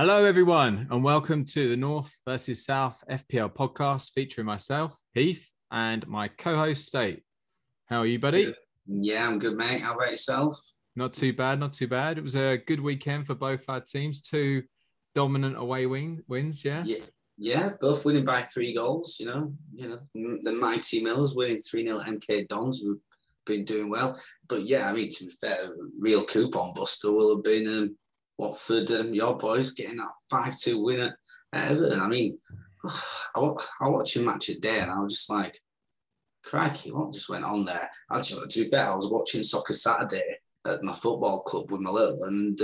Hello, everyone, and welcome to the North versus South FPL podcast featuring myself, Heath, and my co-host, State. How are you, buddy? Good. Yeah, I'm good, mate. How about yourself? Not too bad, not too bad. It was a good weekend for both our teams. Two dominant away wins, yeah, both winning by 3 goals, you know, the mighty Millers winning 3-0 MK Dons, who've been doing well. But, yeah, I mean, to be fair, real coupon buster will have been... Watford, your boys getting that 5-2 win at Everton. I mean, I watched a match a day and I was just like, crikey, what just went on there? Actually, to be fair, I was watching Soccer Saturday at my football club with my little, and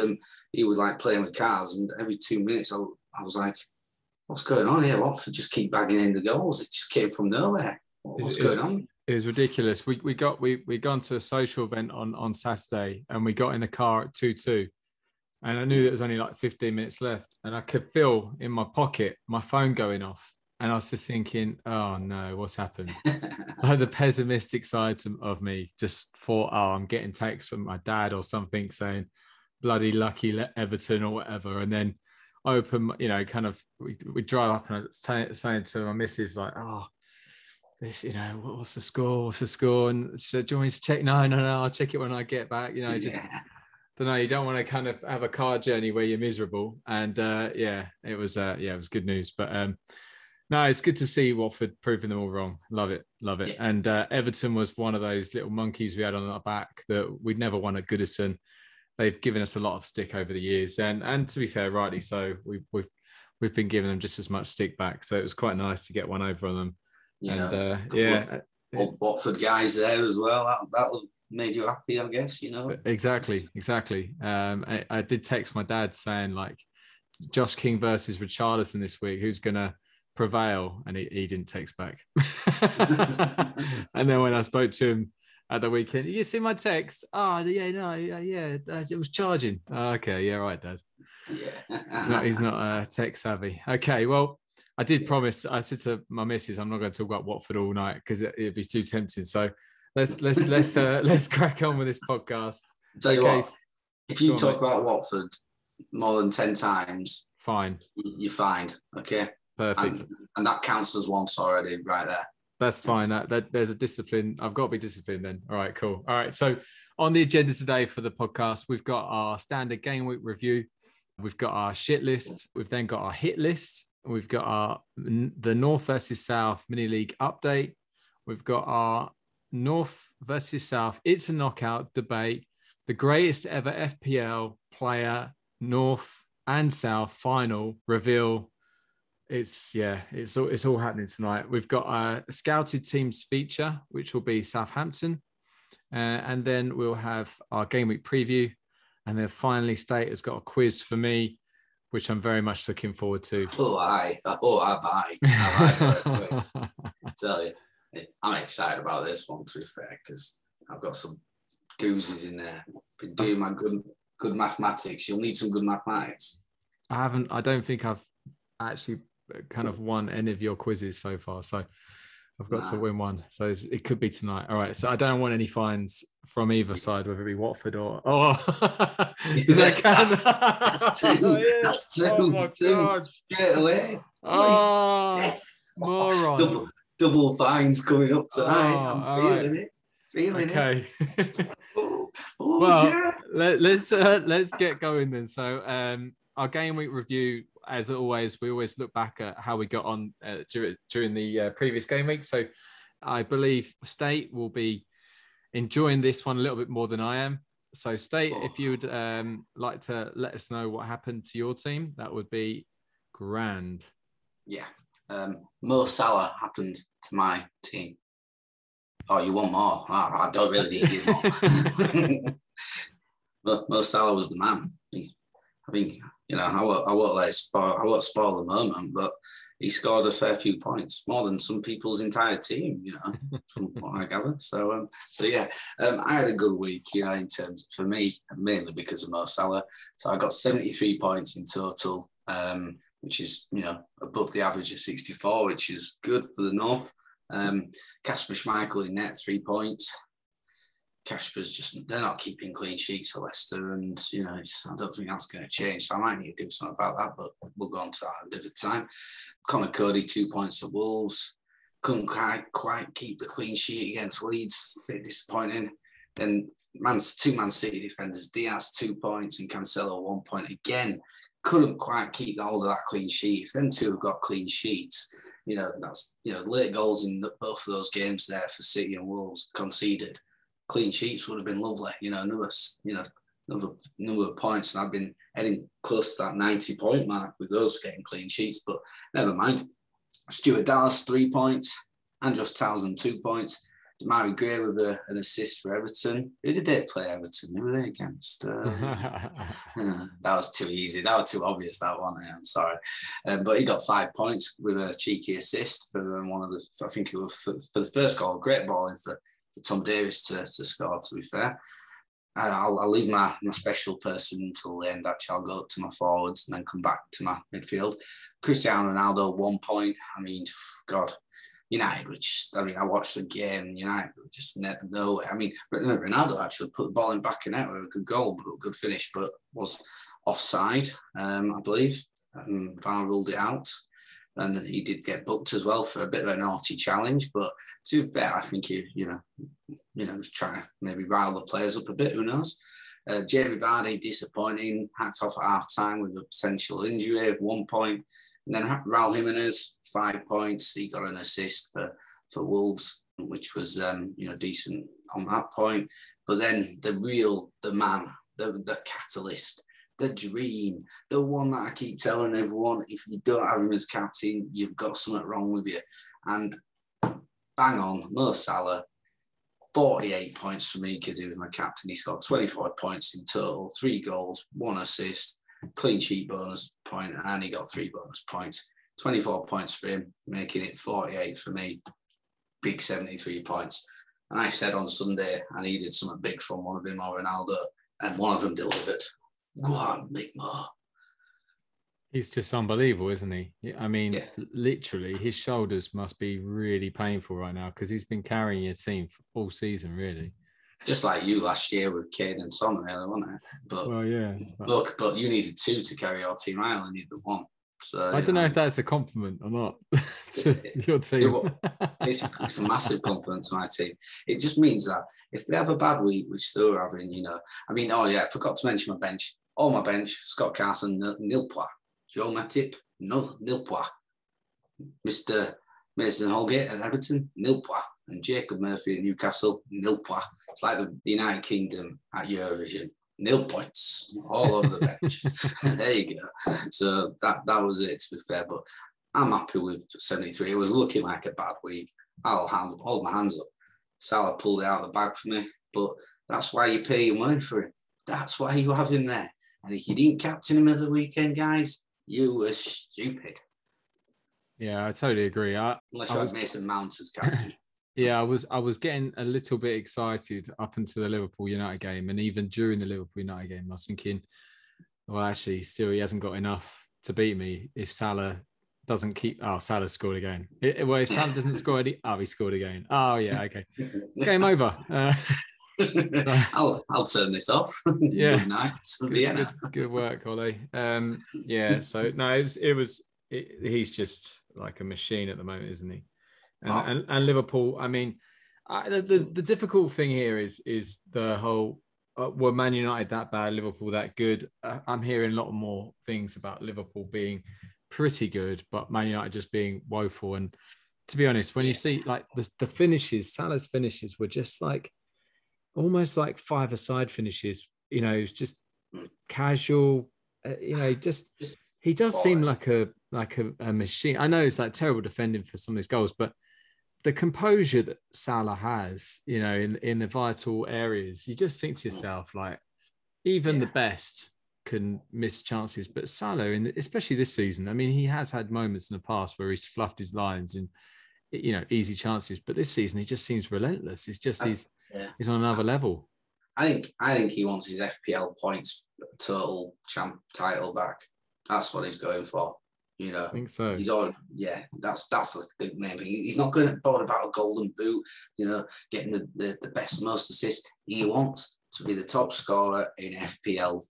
he was like playing with cars, and every 2 minutes I was like, what's going on here? Watford just keep bagging in the goals. It just came from nowhere. What's going on? It was ridiculous. We gone to a social event on Saturday and we got in the car at 2-2. And I knew there was only like 15 minutes left. And I could feel in my pocket, my phone going off. And I was just thinking, oh no, what's happened? Like the pessimistic side of me just thought, oh, I'm getting texts from my dad or something saying, bloody lucky Everton or whatever. And then I open, you know, kind of, we drive up and I was saying to my missus, like, oh, this, you know, what's the score? What's the score? And she said, do you want me to check? No, I'll check it when I get back. You know, just... Yeah. Don't know. You don't want to kind of have a car journey where you're miserable, and it was good news. But no, it's good to see Watford proving them all wrong. Love it. Yeah. And Everton was one of those little monkeys we had on our back that we'd never won at Goodison. They've given us a lot of stick over the years, and to be fair, rightly so. We've been giving them just as much stick back, so it was quite nice to get one over on them. Yeah, and, old Watford guys there as well. That made you happy, I guess, you know. Exactly. I did text my dad saying, like, Josh King versus Richarlison this week, who's going to prevail? And he didn't text back. And then when I spoke to him at the weekend, you see my text? Oh, yeah, no, yeah, it was charging. Oh, okay, yeah, right, Dad. Yeah. he's not tech savvy. Okay, well, I did promise, I said to my missus, I'm not going to talk about Watford all night because it'd be too tempting, so... Let's crack on with this podcast. Tell you what, if you talk about Watford more than 10 times, fine, you're fined. Okay, perfect. And that counts as once already, right there. That's fine. That there's a discipline. I've got to be disciplined then. All right, cool. All right. So on the agenda today for the podcast, we've got our standard game week review. We've got our shit list. We've then got our hit list. We've got the North versus South mini league update. We've got our North versus South, it's a knockout debate, the greatest ever FPL player North and South final reveal. It's all happening tonight. We've got a scouted teams feature, which will be Southampton, and then we'll have our game week preview, and then finally State has got a quiz for me, which I'm very much looking forward to. I tell you, I'm excited about this one, to be fair, because I've got some doozies in there. Been doing my good mathematics. You'll need some good mathematics. I don't think I've actually kind of won any of your quizzes so far, so I've got to win one. So it could be tonight. All right, so I don't want any fines from either side, whether it be Watford or... Oh, that's two. Oh, my God. Straight away. Oh, yes. Moron. Double fines coming up tonight. I'm feeling it. Well, yeah. let's get going then. So our game week review, as always, we always look back at how we got on during the previous game week. So I believe State will be enjoying this one a little bit more than I am. So State, if you would like to let us know what happened to your team, that would be grand. Yeah. Mo Salah happened to my team. Oh, you want more? I don't really need more. Mo Salah was the man. I won't spoil the moment, but he scored a fair few points, more than some people's entire team, you know, from what I gather. So I had a good week, you know, in terms for me, mainly because of Mo Salah. So I got 73 points in total. Which is, you know, above the average of 64, which is good for the North. Kasper Schmeichel in net, 3 points. Kasper's just, they're not keeping clean sheets at Leicester, and, you know, I don't think that's going to change. So I might need to do something about that, but we'll go on to that a bit of time. Connor Cody, 2 points at Wolves. Couldn't quite keep the clean sheet against Leeds. A bit disappointing. Then two Man City defenders, Dias, 2 points, and Cancelo, 1 point. Again, couldn't quite keep hold of that clean sheet. If them two have got clean sheets, you know, that's, you know, late goals in both of those games there for City and Wolves conceded. Clean sheets would have been lovely, you know, another number of points, and I've been heading close to that 90-point mark with those getting clean sheets, but never mind. Stuart Dallas, 3 points. Andros Townsend, 2 points. Damari Gray with an assist for Everton. Who did they play Everton? Who were they against? That was too easy. That was too obvious, that one. I'm sorry. But he got 5 points with a cheeky assist for one of the, I think it was for the first goal. Great ball in for Tom Davies to score, to be fair. I'll leave my special person until the end, actually. I'll go up to my forwards and then come back to my midfield. Cristiano Ronaldo, 1 point. I mean, God, United, which, I mean, I watched the game, United just no. I mean, Ronaldo actually put the ball in back and out with a good goal, but a good finish, but was offside, I believe. And VAR ruled it out. And he did get booked as well for a bit of a naughty challenge, but to be fair, I think he, you know, was trying to maybe rile the players up a bit. Who knows? Jamie Vardy, disappointing, hacked off at half time with a potential injury of 1 point, and then Raul Jimenez, 5 points. He got an assist for Wolves, which was you know, decent on that point. But then the catalyst. The dream, the one that I keep telling everyone, if you don't have him as captain, you've got something wrong with you. And bang on, Mo Salah, 48 points for me because he was my captain. He's got 24 points in total, 3 goals, 1 assist, clean sheet bonus point, and he got 3 bonus points. 24 points for him, making it 48 for me. Big 73 points. And I said on Sunday I needed something big from one of him or Ronaldo, and one of them delivered. Go on, Mick Moore. He's just unbelievable, isn't he? I mean, yeah. Literally, his shoulders must be really painful right now because he's been carrying your team all season, really. Just like you last year with Kane and Son, really, wasn't it? But, well, yeah. But you needed 2 to carry your team. I only needed 1. So I don't know if that's a compliment or not to your team. It's a massive compliment to my team. It just means that if they have a bad week, which they're having, you know, I mean, oh yeah, I forgot to mention my bench. Oh, my bench, Scott Carson, nil-pois. Joe Matip, nil-pois. Mr. Mason Holgate at Everton, nil-pois. And Jacob Murphy at Newcastle, nil-pois. It's like the United Kingdom at Eurovision. Nil points all over the bench. There you go. So that was it, to be fair. But I'm happy with 73. It was looking like a bad week. I'll hold my hands up. Salah pulled it out of the bag for me. But that's why you pay your money for him. That's why you have him there. And if you didn't captain him at the weekend, guys, you were stupid. Yeah, I totally agree. Unless you had Mason Mount as captain. Yeah, I was getting a little bit excited up until the Liverpool United game, and even during the Liverpool United game, I was thinking, well, actually, still he hasn't got enough to beat me if Salah doesn't keep. Oh, Salah scored again. Well, if Salah doesn't score any, oh, he scored again. Oh, yeah, okay, game over. I'll turn this off. Yeah, good night. Good work, Ollie. Yeah. So no, he's just like a machine at the moment, isn't he? And Liverpool, I mean, the difficult thing here is the whole, were Man United that bad, Liverpool that good? I'm hearing a lot more things about Liverpool being pretty good, but Man United just being woeful. And to be honest, when you see like the finishes, Salah's finishes were just like, almost like 5-a-side finishes, you know, just casual, you know, just... He does seem like a machine. I know it's like terrible defending for some of these goals, but the composure that Salah has, you know, in the vital areas, you just think to yourself, like, even the best can miss chances. But Salah, especially this season, I mean, he has had moments in the past where he's fluffed his lines and, you know, easy chances. But this season, he just seems relentless. It's just he's on another level. I think he wants his FPL points total champ title back. That's what he's going for. You know, I think so. He's on. Yeah, that's the main thing. He's not going to bother about a golden boot. You know, getting the best, most assists. He wants to be the top scorer in FPL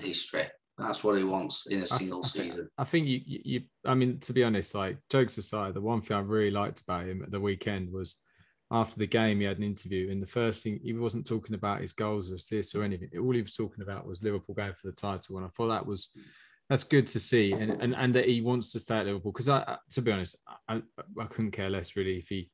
history. That's what he wants in a single season. I think you. I mean, to be honest, like, jokes aside, the one thing I really liked about him at the weekend was, after the game, he had an interview, and the first thing, he wasn't talking about his goals or assists or anything. All he was talking about was Liverpool going for the title, and I thought that's good to see, and that he wants to stay at Liverpool. Because to be honest, I couldn't care less really if he,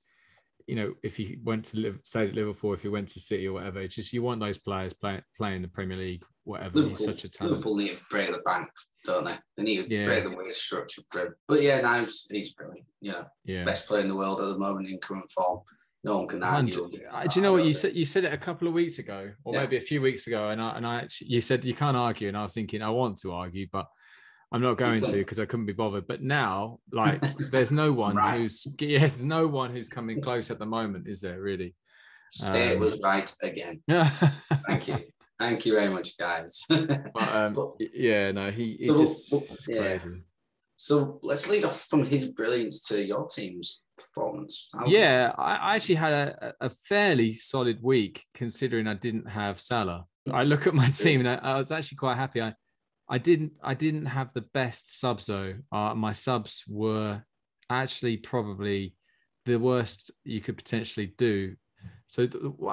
you know, if he went to stayed at Liverpool, if he went to City or whatever. It's just, you want those players playing the Premier League, whatever. Liverpool, he's such a talent. Liverpool need to break the bank, don't they? They need to break the way it's structured for him. But yeah, now he's brilliant. You know, best player in the world at the moment in current form. No one can argue. Do you know what you said? You said it a couple of weeks ago, or maybe a few weeks ago, and I actually, you said you can't argue, and I was thinking I want to argue, but I'm not going to, because I couldn't be bothered. But now, like, there's no one there's no one who's coming close at the moment, is there? Really, State was right again. Thank you very much, guys. He just crazy. So let's lead off from his brilliance to your team's performance. I actually had a fairly solid week, considering I didn't have Salah. I look at my team and I was actually quite happy. I didn't have the best subs though. My subs were actually probably the worst you could potentially do. So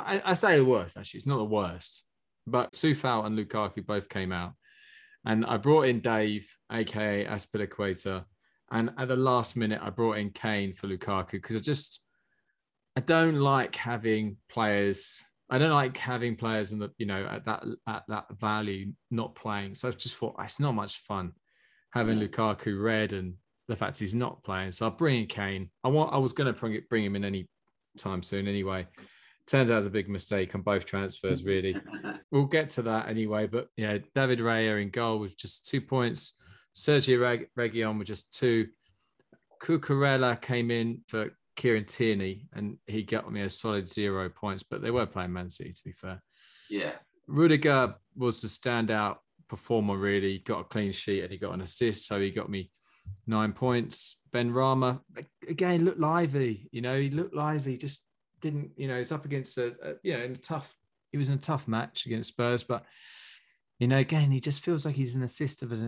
I say the worst, actually. It's not the worst. But Sufal and Lukaku both came out. And I brought in Dave, aka Aspilicueta, and at the last minute I brought in Kane for Lukaku, because I don't like having players. I don't like having players in the, you know, at that value not playing. So I just thought it's not much fun having Lukaku red and the fact he's not playing. So I bring in Kane. I was going to bring him in any time soon anyway. Turns out it's a big mistake on both transfers, really. We'll get to that anyway. But yeah, David Raya in goal with just 2 points. Sergio Reguilón with just two. Cucurella came in for Kieran Tierney, and he got me a solid 0 points. But they were playing Man City, to be fair. Yeah. Rudiger was the standout performer, really. He got a clean sheet and he got an assist, so he got me 9 points. Benrahma, again, looked lively. You know, he looked lively, just... didn't, you know, it's up against he was in a tough match against Spurs, but, you know, again, he just feels like he's an assister at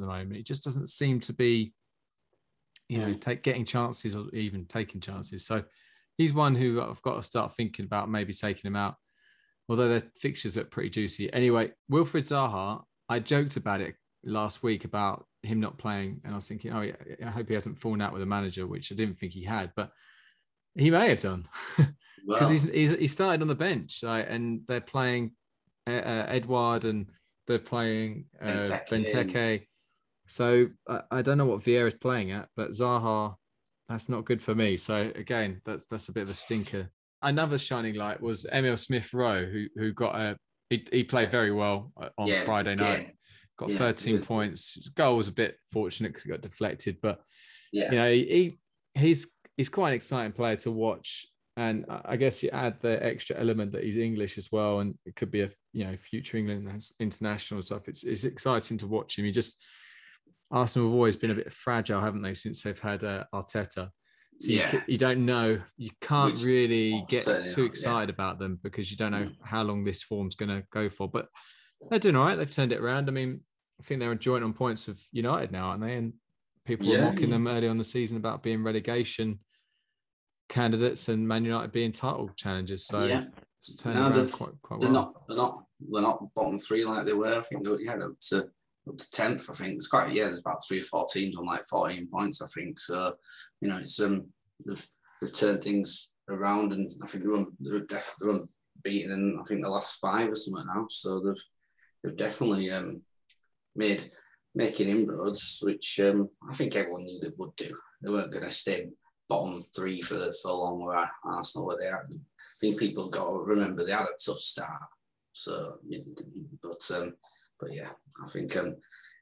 the moment. He just doesn't seem to be, you know, getting chances or even taking chances. So he's one who I've got to start thinking about maybe taking him out, although their fixtures look pretty juicy. Anyway, Wilfried Zaha, I joked about it last week about him not playing, and I was thinking, oh, I hope he hasn't fallen out with a manager, which I didn't think he had, but he may have done, because he started on the bench, right? And they're playing Edouard and they're playing Benteke. So I don't know what Vieira's playing at, but Zaha, that's not good for me. So again, that's a bit of a stinker. Another shining light was Emil Smith-Rowe, who got he played very well on Friday night, got 13 points. His goal was a bit fortunate because it got deflected, but you know, he's quite an exciting player to watch. And I guess you add the extra element that he's English as well, and it could be a, you know, future England international and stuff. It's exciting to watch him. Arsenal have always been a bit fragile, haven't they, since they've had Arteta. So you don't know, you can't really get too excited about them, because you don't know how long this form's going to go for. But they're doing all right. They've turned it around. I mean, I think they're joint on points of United now, aren't they? And people were mocking them early on the season about being relegation candidates and Man United being title challengers. So it's turned around quite well. They're not bottom three like they were. I think they're up to 10th. I think it's quite there's about 3 or 4 teams on like 14 points. I think so. You know, it's they've turned things around, and I think they're definitely beaten in, I think, the last 5 or something now. So they've definitely making inroads, which I think everyone knew they would do. They weren't going to stay bottom three for long where Arsenal were there. I think people got to remember they had a tough start. So, I think,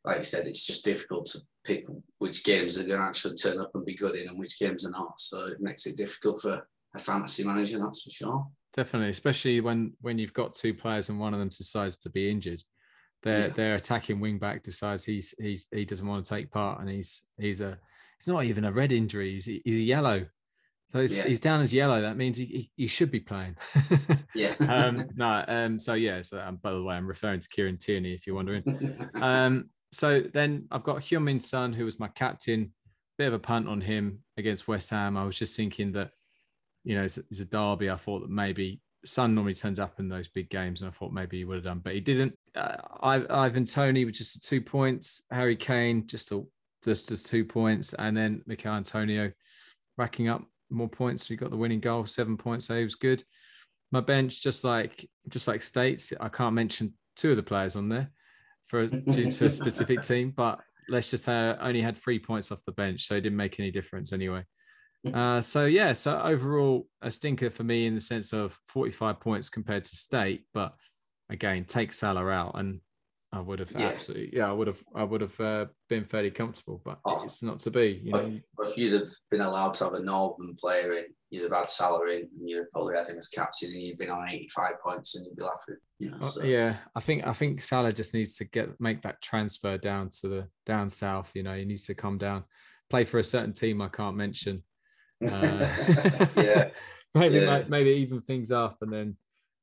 like I said, it's just difficult to pick which games they're going to actually turn up and be good in and which games are not. So it makes it difficult for a fantasy manager, that's for sure. Definitely, especially when you've got two players and one of them decides to be injured. Their attacking wing back decides he doesn't want to take part, and it's not even a red injury. He's a yellow. So he's down as yellow. That means he should be playing. Yeah. No. So yeah. So by the way, I'm referring to Kieran Tierney, if you're wondering. So then I've got Heung-min Son, who was my captain. Bit of a punt on him against West Ham. I was just thinking that, it's a derby. I thought that maybe Son normally turns up in those big games, and I thought maybe he would have done, but he didn't. Ivan Toney with just 2 points. Harry Kane just 2 points, and then Michail Antonio racking up more points. He got the winning goal, 7 points, so he was good. My bench, just like States, I can't mention two of the players on there due to a specific team, but let's just say I only had 3 points off the bench, so it didn't make any difference anyway. So overall, a stinker for me in the sense of 45 points compared to State, but again, take Salah out, and I would have I would have been fairly comfortable, but it's not to be. But if you'd have been allowed to have a northern player in, you'd have had Salah in, and you'd have probably had him as captain, and you'd been on 85 points, and you'd be laughing. Yeah, I think Salah just needs to make that transfer down south. He needs to come down, play for a certain team I can't mention. Maybe even things up, and then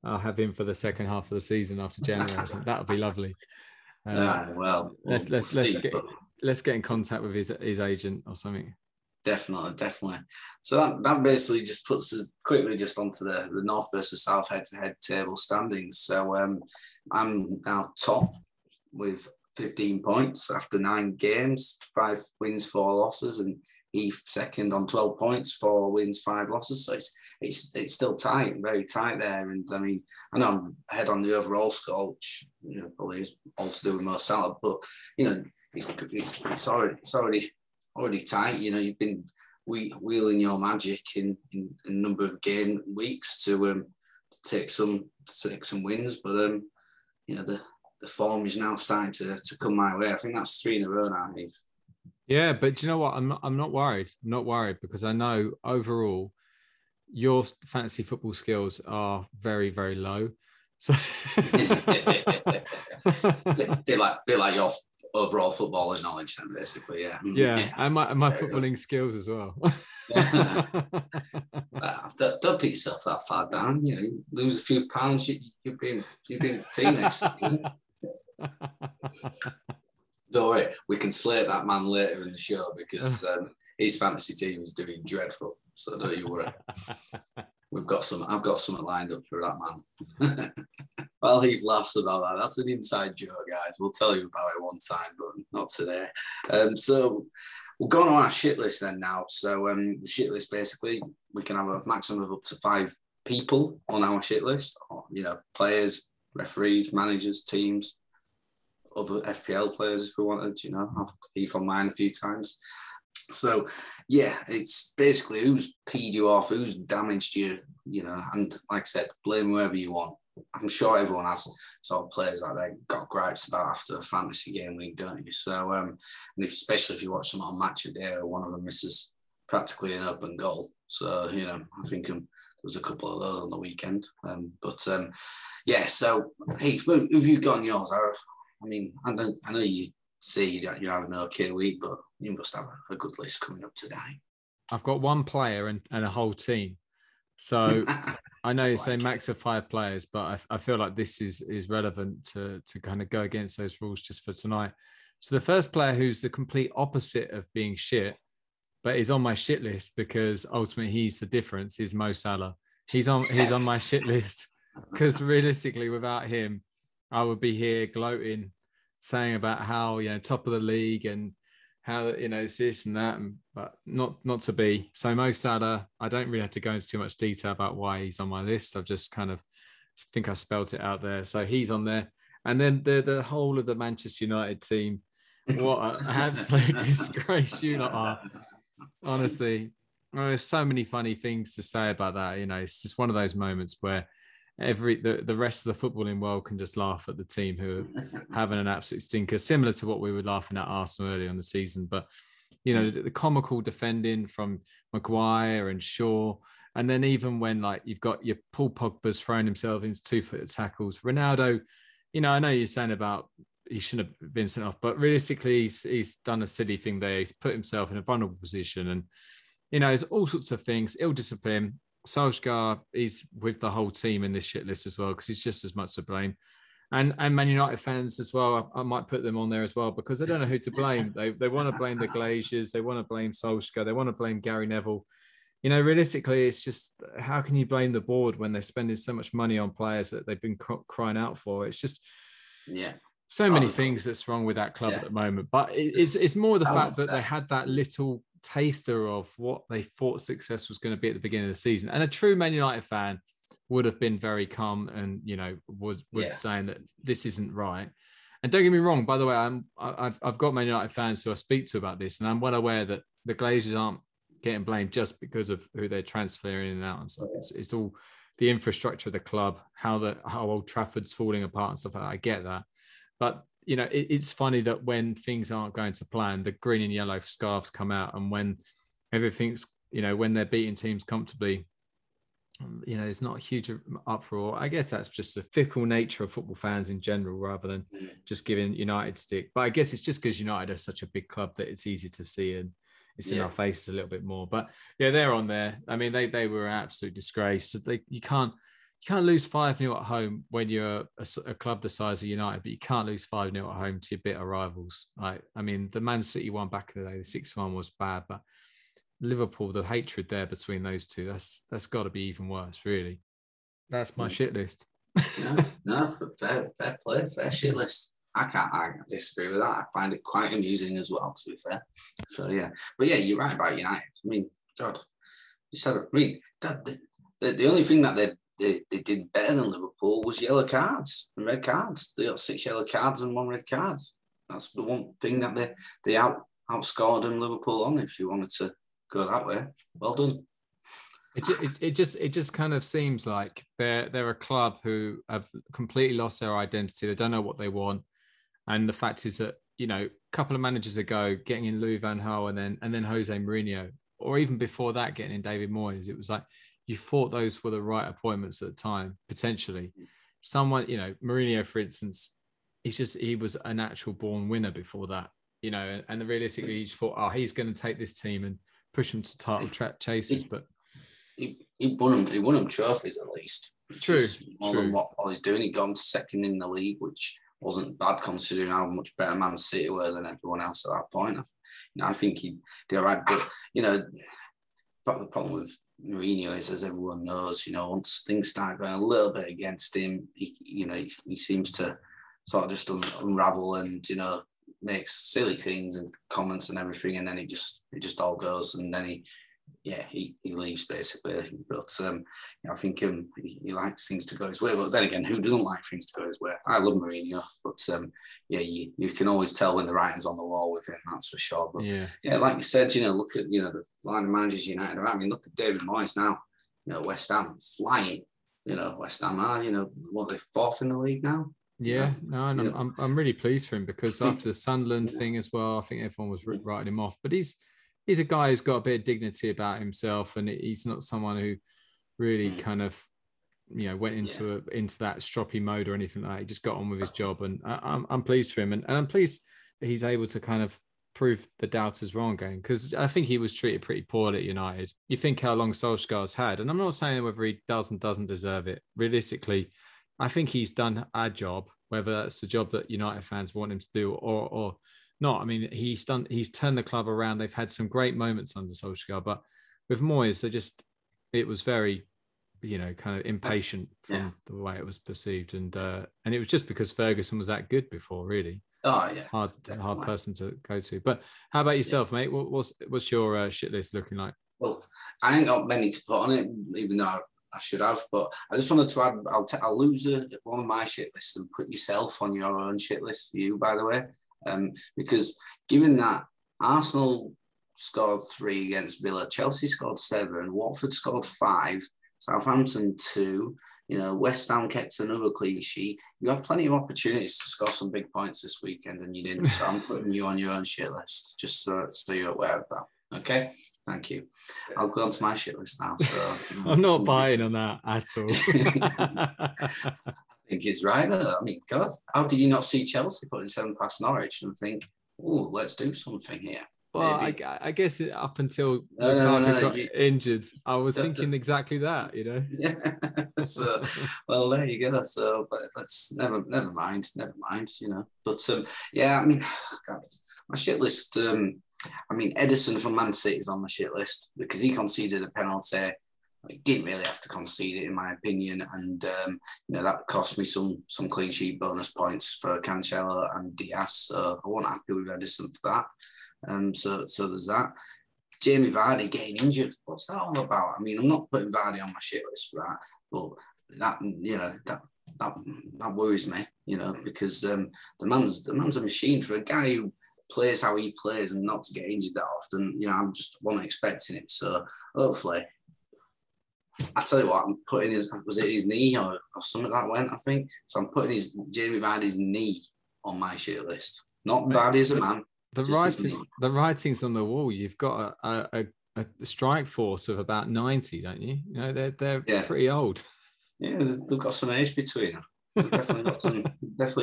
I'll have him for the second half of the season after January. That would be lovely. Let's get in contact with his agent or something. Definitely. So that basically just puts us quickly just onto the North versus South head-to-head table standings. So I'm now top with 15 points after 9 games, 5 wins, 4 losses, and Heath second on 12 points, 4 wins, 5 losses. So it's still tight, very tight there. And I mean, I know I'm ahead on the overall score, which probably is all to do with Mo Salah, but it's already tight. You've been wheeling your magic in a number of game weeks to take some wins, but the form is now starting to come my way. I think that's 3 in a row now, Heath. Yeah, but do you know what? I'm not worried. I'm not worried because I know overall your fantasy football skills are very, very low. So bit like your overall footballing knowledge, then basically, yeah. Yeah, and my footballing skills as well. Don't put yourself that far down. You lose a few pounds, you've been teenagers. Don't worry, we can slate that man later in the show because his fantasy team is doing dreadful. So don't you worry. I've got something lined up for that man. Well, Heath laughs about that. That's an inside joke, guys. We'll tell you about it one time, but not today. So we'll go on to our shit list then now. So the shit list, basically, we can have a maximum of up to 5 people on our shit list. Or, players, referees, managers, teams, other FPL players if we wanted. I've Heath on mine a few times. So, yeah, it's basically who's peed you off, who's damaged you, and like I said, blame whoever you want. I'm sure everyone has sort of players like that got gripes about after a fantasy game week, don't you? So, and especially if you watch them on Match of the Day, one of them misses practically an open goal. So, I think there was a couple of those on the weekend. So, Heath, who have you got on yours? I know you see that you have an okay week, but you must have a good list coming up today. I've got one player and a whole team. So I know you say max of 5 players, but I feel like this is relevant to kind of go against those rules just for tonight. So the first player who's the complete opposite of being shit, but is on my shit list because ultimately he's the difference, is Mo Salah. He's on my shit list because realistically without him, I would be here gloating, saying about how, top of the league and how, it's this and that, but not to be. So Mo Salah, I don't really have to go into too much detail about why he's on my list. I've just kind of think I spelt it out there. So he's on there. And then the whole of the Manchester United team, what an absolute disgrace you lot are. Honestly, there's so many funny things to say about that. It's just one of those moments where the rest of the footballing world can just laugh at the team who are having an absolute stinker, similar to what we were laughing at Arsenal earlier on the season. But the comical defending from Maguire and Shaw, and then even when you've got your Paul Pogba's throwing himself into 2-footed tackles, Ronaldo. I know you're saying about he shouldn't have been sent off. But realistically, he's done a silly thing there. He's put himself in a vulnerable position. And, you know, there's all sorts of things, ill discipline. Solskjaer is with the whole team in this shit list as well, because he's just as much to blame. And Man United fans as well, I might put them on there as well, because I don't know who to blame. They want to blame the Glaziers. They want to blame Solskjaer. They want to blame Gary Neville. You know, realistically, it's just, how can you blame the board when they're spending so much money on players that they've been crying out for? It's just so many things that's wrong with that club at the moment. But it's more the fact that they had that little taster of what they thought success was going to be at the beginning of the season. And a true Man United fan would have been very calm and, you know, was saying that this isn't right. And don't get me wrong, by the way, I've got Man United fans who I speak to about this, and I'm well aware that the Glazers aren't getting blamed just because of who they're transferring in and out and stuff. It's all the infrastructure of the club, how Old Trafford's falling apart and stuff like that. I get that. But, you know, it's funny that when things aren't going to plan, the green and yellow scarves come out, and when everything's, you know, when they're beating teams comfortably, you know, it's not a huge uproar. I guess that's just the fickle nature of football fans in general, rather than just giving United stick. But I guess it's just because United are such a big club that it's easy to see, and it's in our faces a little bit more. But yeah, they're on there. I mean, they were an absolute disgrace. You can't lose 5-0 at home when you're a club the size of United, but you can't lose 5-0 at home to your bitter rivals. I mean, the Man City one back in the day, the 6-1 was bad, but Liverpool, the hatred there between those two, that's got to be even worse, really. That's my shit list. No, fair play, fair shit list. I disagree with that. I find it quite amusing as well, to be fair. So, yeah. But, yeah, you're right about United. I mean, God. The only thing that they did better than Liverpool was yellow cards and red cards. They got 6 yellow cards and 1 red card. That's the one thing that they outscored in Liverpool on, if you wanted to go that way. Well done. It just kind of seems like they're a club who have completely lost their identity. They don't know what they want. And the fact is that, you know, a couple of managers ago, getting in Louis van Gaal and then Jose Mourinho, or even before that, getting in David Moyes, it was like, you thought those were the right appointments at the time, potentially. Someone, you know, Mourinho, for instance, he was a natural born winner before that, you know, and realistically, you just thought, he's going to take this team and push them to title chases. But he won them trophies at least. More than what Ollie's doing. He'd gone second in the league, which wasn't bad considering how much better Man City were than everyone else at that point. You know, I think he did all right, but, you know, the problem with Mourinho is, as everyone knows, you know, once things start going a little bit against him, he seems to sort of just unravel and, you know, makes silly things and comments and everything, and then it just all goes, and then he leaves basically. But I think he likes things to go his way. But then again, who doesn't like things to go his way? I love Mourinho, but you can always tell when the writing's on the wall with him, that's for sure. But yeah, like you said, you know, look at, you know, the line of managers United are. I mean, look at David Moyes now. You know, West Ham flying. You know, West Ham are, you know, what, they're 4th in the league now. Yeah, no, and I'm really pleased for him, because after the Sunderland thing as well, I think everyone was writing him off, but he's a guy who's got a bit of dignity about himself, and he's not someone who really kind of, you know, went into that stroppy mode or anything like that. He just got on with his job, and I'm pleased for him, and I'm pleased he's able to kind of prove the doubters wrong again, because I think he was treated pretty poorly at United. You think how long Solskjaer's had, and I'm not saying whether he does and doesn't deserve it. Realistically, I think he's done a job, whether that's the job that United fans want him to do or not. I mean, he's turned the club around. They've had some great moments under Solskjaer, but with Moyes, it was very, you know, kind of impatient from the way it was perceived. And it was just because Ferguson was that good before, really. Oh, yeah. It's hard person to go to. But how about yourself, mate? What's your shit list looking like? Well, I ain't got many to put on it, even though I should have, but I just wanted to add, I'll lose one of my shit lists and put yourself on your own shit list for you, by the way. Because given that Arsenal scored 3 against Villa, Chelsea scored 7, Watford scored 5, Southampton 2, you know, West Ham kept another clean sheet. You had plenty of opportunities to score some big points this weekend, and you didn't. So I'm putting you on your own shit list, just so you're aware of that. Okay, thank you. I'll go on to my shit list now. So I'm not buying on that at all. think he's right there. I mean, God, how did you not see Chelsea putting seven past Norwich and think, oh, let's do something here? Well, I guess it, up until got injured, I was thinking exactly that, you know. Yeah. So, well, there you go. So, but let's never mind, you know. But yeah, I mean, God, my shit list. I mean, Edison from Man City is on my shit list because he conceded a penalty. He didn't really have to concede it, in my opinion, and you know, that cost me some clean sheet bonus points for Cancelo and Dias. So I wasn't happy with Edison for that. So there's that. Jamie Vardy getting injured. What's that all about? I mean, I'm not putting Vardy on my shit list for that, but that, you know, that worries me, you know, because the man's a machine. For a guy who plays how he plays and not to get injured that often, you know, I'm just wasn't expecting it. So hopefully, I tell you what, I'm putting his knee or something that went, I think. So I'm putting Jamie Vardy's knee on my shit list. Not Vardy as a man. The writing's on the wall. You've got a strike force of about 90, don't you? You know, they're pretty old. Yeah, they've got some age between them. They've definitely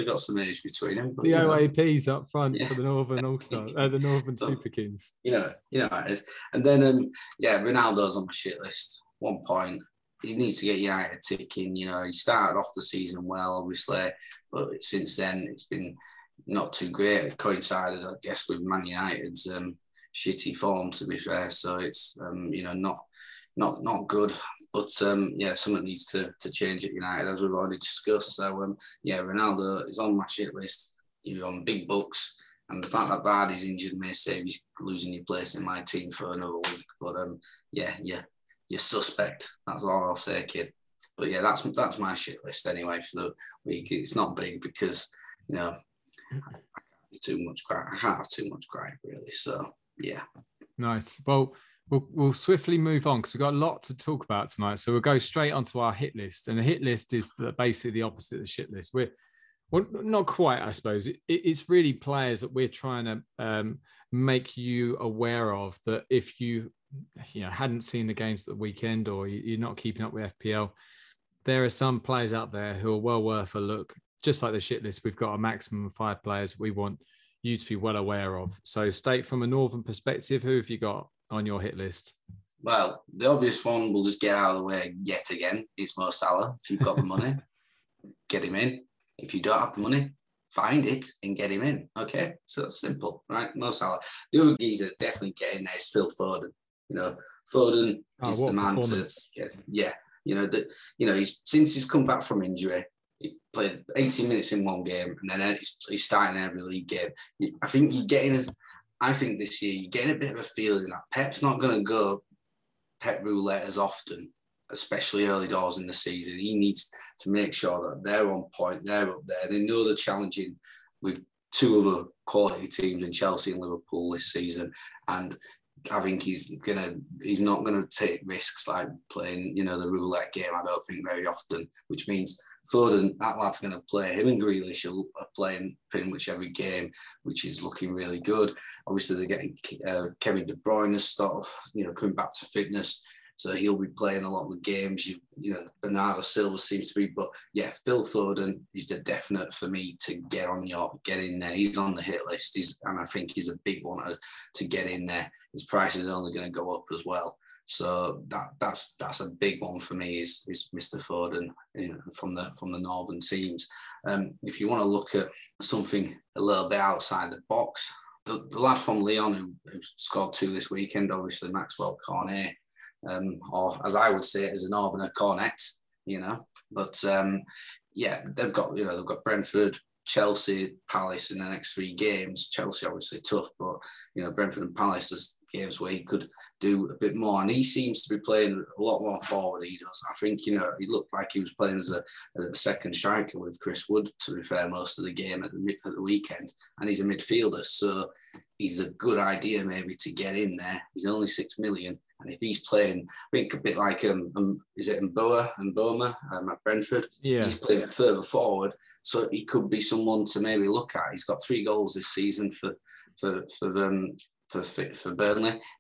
got some age between them. But, the OAPs up front for the Northern All-Stars, the Northern Super Kings. You know how it is. And then, Ronaldo's on my shit list. 1 point. He needs to get United ticking. You know, he started off the season well, obviously, but since then it's been not too great. It coincided, I guess, with Man United's shitty form, to be fair. So it's you know, not good. But yeah, someone needs to change at United, as we've already discussed. So yeah, Ronaldo is on my shit list. He's on big books. And the fact that Vardy's injured may save you losing your place in my team for another week. But yeah. You're suspect. That's all I'll say, kid. But yeah, that's my shit list anyway for the week. It's not big because, you know, I can't have too much gripe, really. So yeah. Nice. Well, we'll swiftly move on because we've got a lot to talk about tonight. So we'll go straight onto our hit list, and the hit list is basically the opposite of the shit list. Well, not quite, I suppose. It's really players that we're trying to make you aware of, that if you hadn't seen the games at the weekend or you're not keeping up with FPL, there are some players out there who are well worth a look. Just like the shit list, we've got a maximum of 5 players we want you to be well aware of. So state from a Northern perspective, who have you got on your hit list? Well, the obvious one we'll just get out of the way yet again. It's Mo Salah. If you've got the money, get him in. If you don't have the money, find it and get him in. Okay? So that's simple, right? Mo Salah. The other geezer definitely getting there is Phil Foden. You know, Foden is the man to you know, that, you know, he's, since he's come back from injury, he played 80 minutes in one game and then he's starting every league game. I think this year you're getting a bit of a feeling that Pep's not going to go Pep roulette as often, especially early doors in the season. He needs to make sure that they're on point, they're up there. They know they're challenging with 2 other quality teams in Chelsea and Liverpool this season, and I think he's not gonna take risks like playing, you know, the roulette game. I don't think very often, which means Foden, that lad's gonna play. Him and Grealish are playing pretty much every game, which is looking really good. Obviously, they're getting Kevin De Bruyne sort of, you know, coming back to fitness, so he'll be playing a lot of games. You know, Bernardo Silva seems to be, but yeah, Phil Foden is the definite for me to get in there. He's on the hit list. And I think he's a big one to get in there. His price is only going to go up as well. So that's a big one for me is Mr. Foden, you know, from the Northern teams. If you want to look at something a little bit outside the box, the lad from Leon who scored 2 this weekend, obviously Maxwel Cornet. Or as I would say it, as a Northerner, Cornet, you know. But yeah, they've got Brentford, Chelsea, Palace in the next 3 games. Chelsea obviously tough, but you know, Brentford and Palace, there's games where he could do a bit more, and he seems to be playing a lot more forward. He does. I think, you know, he looked like he was playing as a second striker with Chris Wood, to be fair, most of the game at the weekend, and he's a midfielder, so he's a good idea maybe to get in there. He's only 6 million. And if he's playing, I think a bit like, is it Mboma at Brentford? Yeah. He's playing further forward, so he could be someone to maybe look at. He's got 3 goals this season for Burnley.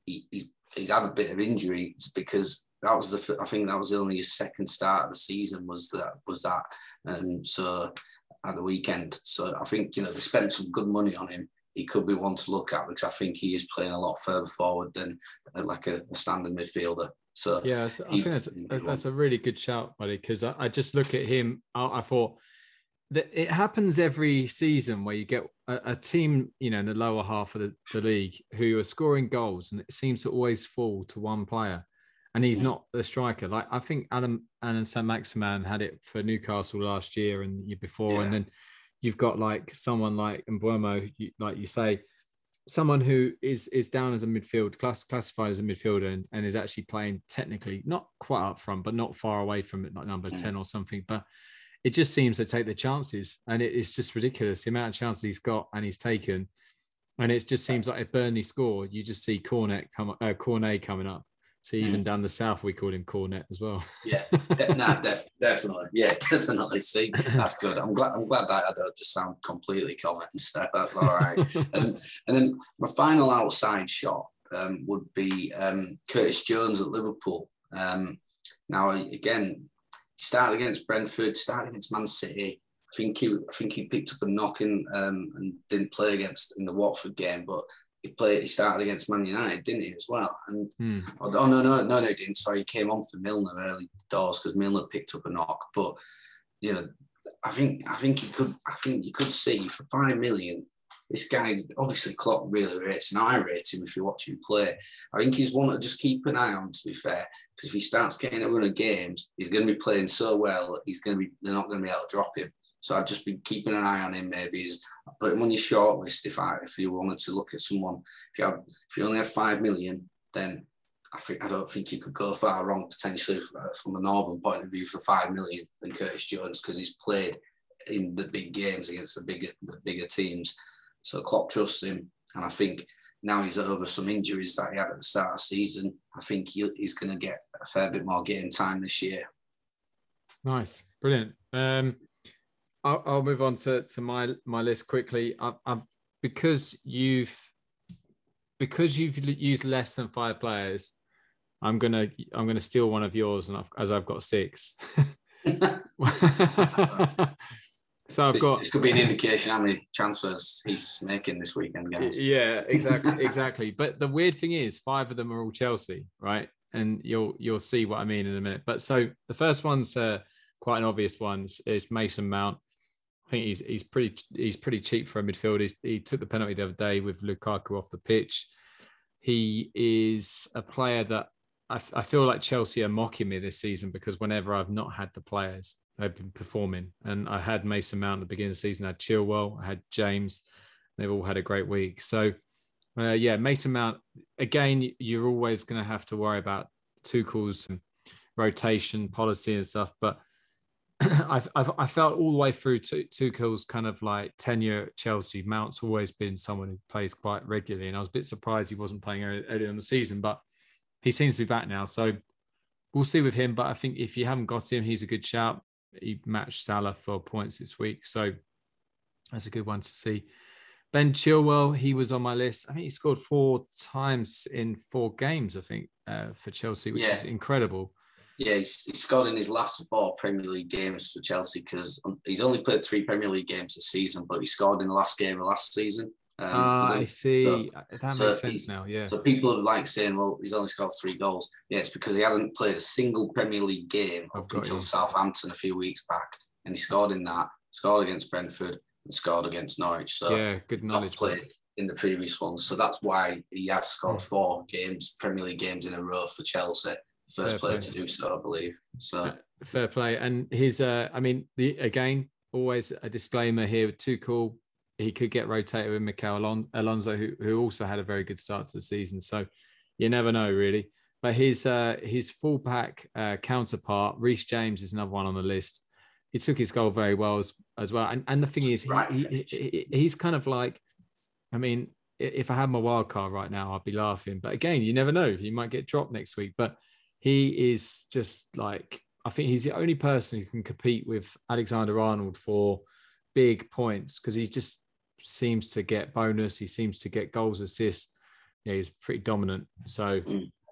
He's had a bit of injury because that was the, I think that was only his second start of the season was that. And so at the weekend, so I think, you know, they spent some good money on him. He could be one to look at because I think he is playing a lot further forward than like a standard midfielder. So yeah, so I think that's a really good shout, buddy, because I just look at him. I thought that it happens every season where you get a team, you know, in the lower half of the league who are scoring goals, and it seems to always fall to one player, and he's not the striker. Like I think Alan Saint-Maximin had it for Newcastle last year and the year before, yeah. And then you've got like someone like Mbeumo, like you say, someone who is down as a midfield, classified as a midfielder, and is actually playing technically not quite up front, but not far away from it, like number 10 or something. But it just seems to take the chances, and it's just ridiculous the amount of chances he's got and he's taken. And it just seems like if Burnley score, you just see Cornet coming up. So even down the south, we call him Cornet as well. Yeah, definitely. Yeah, definitely. See, that's good. I'm glad that I don't just sound completely Cornet. So that's all right. And then my final outside shot would be Curtis Jones at Liverpool. Now again, started against Brentford, started against Man City. I think he picked up a knock and didn't play in the Watford game, but. He started against Man United, didn't he, as well? And no, he didn't. Sorry, he came on for Milner early doors because Milner picked up a knock. But you know, I think you could see for $5 million, this guy obviously Klopp really rates, and I rate him if you watch him play. I think he's one to just keep an eye on, to be fair, because if he starts getting a run of games, he's going to be playing so well that they're not going to be able to drop him. So I'd just be keeping an eye on him. Maybe put him on your shortlist if you wanted to look at someone. If you only have $5 million, then I don't think you could go far wrong potentially from a northern point of view for $5 million than Curtis Jones, because he's played in the big games against the bigger teams. So Klopp trusts him, and I think now he's over some injuries that he had at the start of the season. I think he's going to get a fair bit more game time this year. Nice, brilliant. I'll move on to my list quickly. I've because you've used less than five players, I'm gonna steal one of yours, and I've got six. So this could be an indication how many transfers he's making this weekend, guys. Yeah, exactly. But the weird thing is, five of them are all Chelsea, right? And you'll see what I mean in a minute. But so the first one's quite an obvious one is Mason Mount. I think he's pretty cheap for a midfielder. He took the penalty the other day with Lukaku off the pitch. He is a player that I feel like Chelsea are mocking me this season, because whenever I've not had the players, they've been performing. And I had Mason Mount at the beginning of the season. I had Chilwell. I had James. They've all had a great week. So, yeah, Mason Mount, again, you're always going to have to worry about Tuchel's rotation policy and stuff, but I felt all the way through Tuchel's kind of like tenure at Chelsea, Mount's always been someone who plays quite regularly, and I was a bit surprised he wasn't playing earlier in the season, but he seems to be back now, so we'll see with him. But I think if you haven't got him, he's a good shout. He matched Salah for points this week, so that's a good one to see. Ben Chilwell, he was on my list. I think he scored 4 times in 4 games, I think, for Chelsea, which is incredible. Yeah, he scored in his last 4 Premier League games for Chelsea, because he's only played 3 Premier League games this season, but he scored in the last game of last season. I see. That makes sense now, yeah. So people are like saying, well, he's only scored 3 goals. Yeah, it's because he hasn't played a single Premier League game up until Southampton a few weeks back, and he scored in that, scored against Brentford, and scored against Norwich. So yeah, good knowledge. Played in the previous ones. So that's why he has scored 4 games, Premier League games in a row for Chelsea. First player to do so, I believe. So fair play. And his, I mean, again, always a disclaimer here with Tuchel, he could get rotated with Michail Alonso, who also had a very good start to the season. So you never know, really. But his fullback counterpart, Reece James, is another one on the list. He took his goal very well as well. And the thing is, he's kind of like, I mean, if I had my wild card right now, I'd be laughing. But again, you never know. He might get dropped next week. But he is just like, I think he's the only person who can compete with Alexander-Arnold for big points, because he just seems to get bonus. He seems to get goals, assists. Yeah, he's pretty dominant. So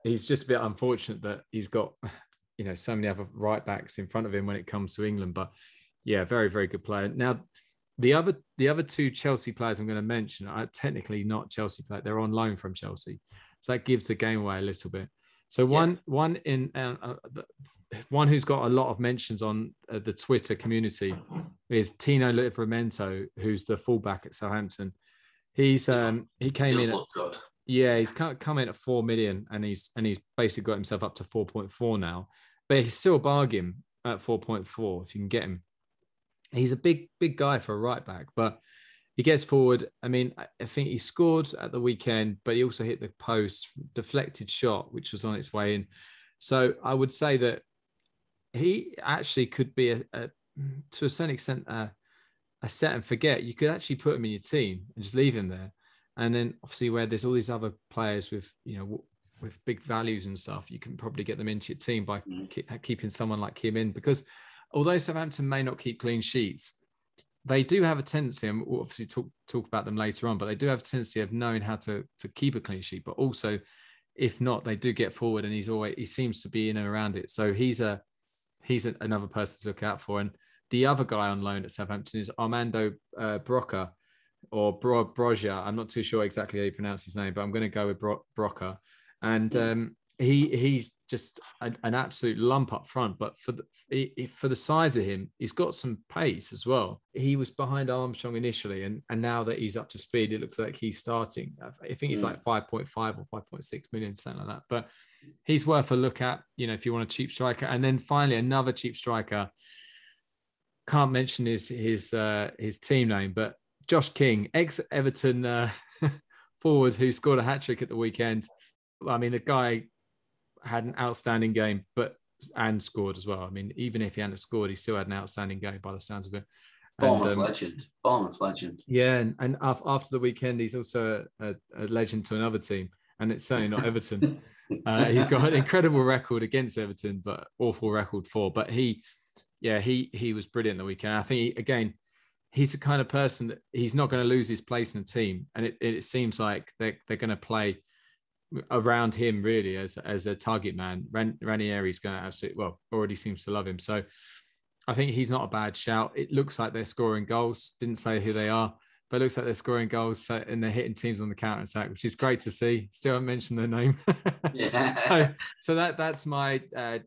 he's just a bit unfortunate that he's got, you know, so many other right backs in front of him when it comes to England. But yeah, very, very good player. Now, the other two Chelsea players I'm going to mention are technically not Chelsea players. They're on loan from Chelsea. So that gives the game away a little bit. So one who's got a lot of mentions on the Twitter community is Tino Livramento, who's the fullback at Southampton. He's come in at 4 million and he's basically got himself up to 4.4 now, but he's still a bargain at 4.4 if you can get him. He's a big guy for a right back, but he gets forward. I mean, I think he scored at the weekend, but he also hit the post, deflected shot, which was on its way in. So I would say that he actually could be, to a certain extent, a set and forget. You could actually put him in your team and just leave him there. And then obviously where there's all these other players with, you know, with big values and stuff, you can probably get them into your team by keeping someone like him in. Because although Southampton may not keep clean sheets, they do have a tendency, and we'll obviously talk about them later on, but they do have a tendency of knowing how to keep a clean sheet. But also, if not, they do get forward, and he seems to be in and around it. So he's another person to look out for. And the other guy on loan at Southampton is Armando Broca, or Broja. I'm not too sure exactly how you pronounce his name, but I'm going to go with Broca. And he's just an absolute lump up front, but for the size of him, he's got some pace as well. He was behind Armstrong initially, and now that he's up to speed, it looks like he's starting. I think he's like 5.5 or 5.6 million, something like that. But he's worth a look at, you know, if you want a cheap striker. And then finally, another cheap striker. Can't mention his team name, but Josh King, ex-Everton forward who scored a hat-trick at the weekend. I mean, the guy had an outstanding game, and scored as well. I mean, even if he hadn't scored, he still had an outstanding game by the sounds of it. Bournemouth legend. Yeah, and after the weekend, he's also a legend to another team, and it's certainly not Everton. He's got an incredible record against Everton, but awful record for. But he was brilliant the weekend. I think he's the kind of person that he's not going to lose his place in the team, and it seems like they're going to play around him really as a target man. Ranieri's going to absolutely, well, already seems to love him. So I think he's not a bad shout. It looks like they're scoring goals. Didn't say who they are, but it looks like they're scoring goals, so, and they're hitting teams on the counter-attack, which is great to see. Still haven't mentioned their name. Yeah. So that's my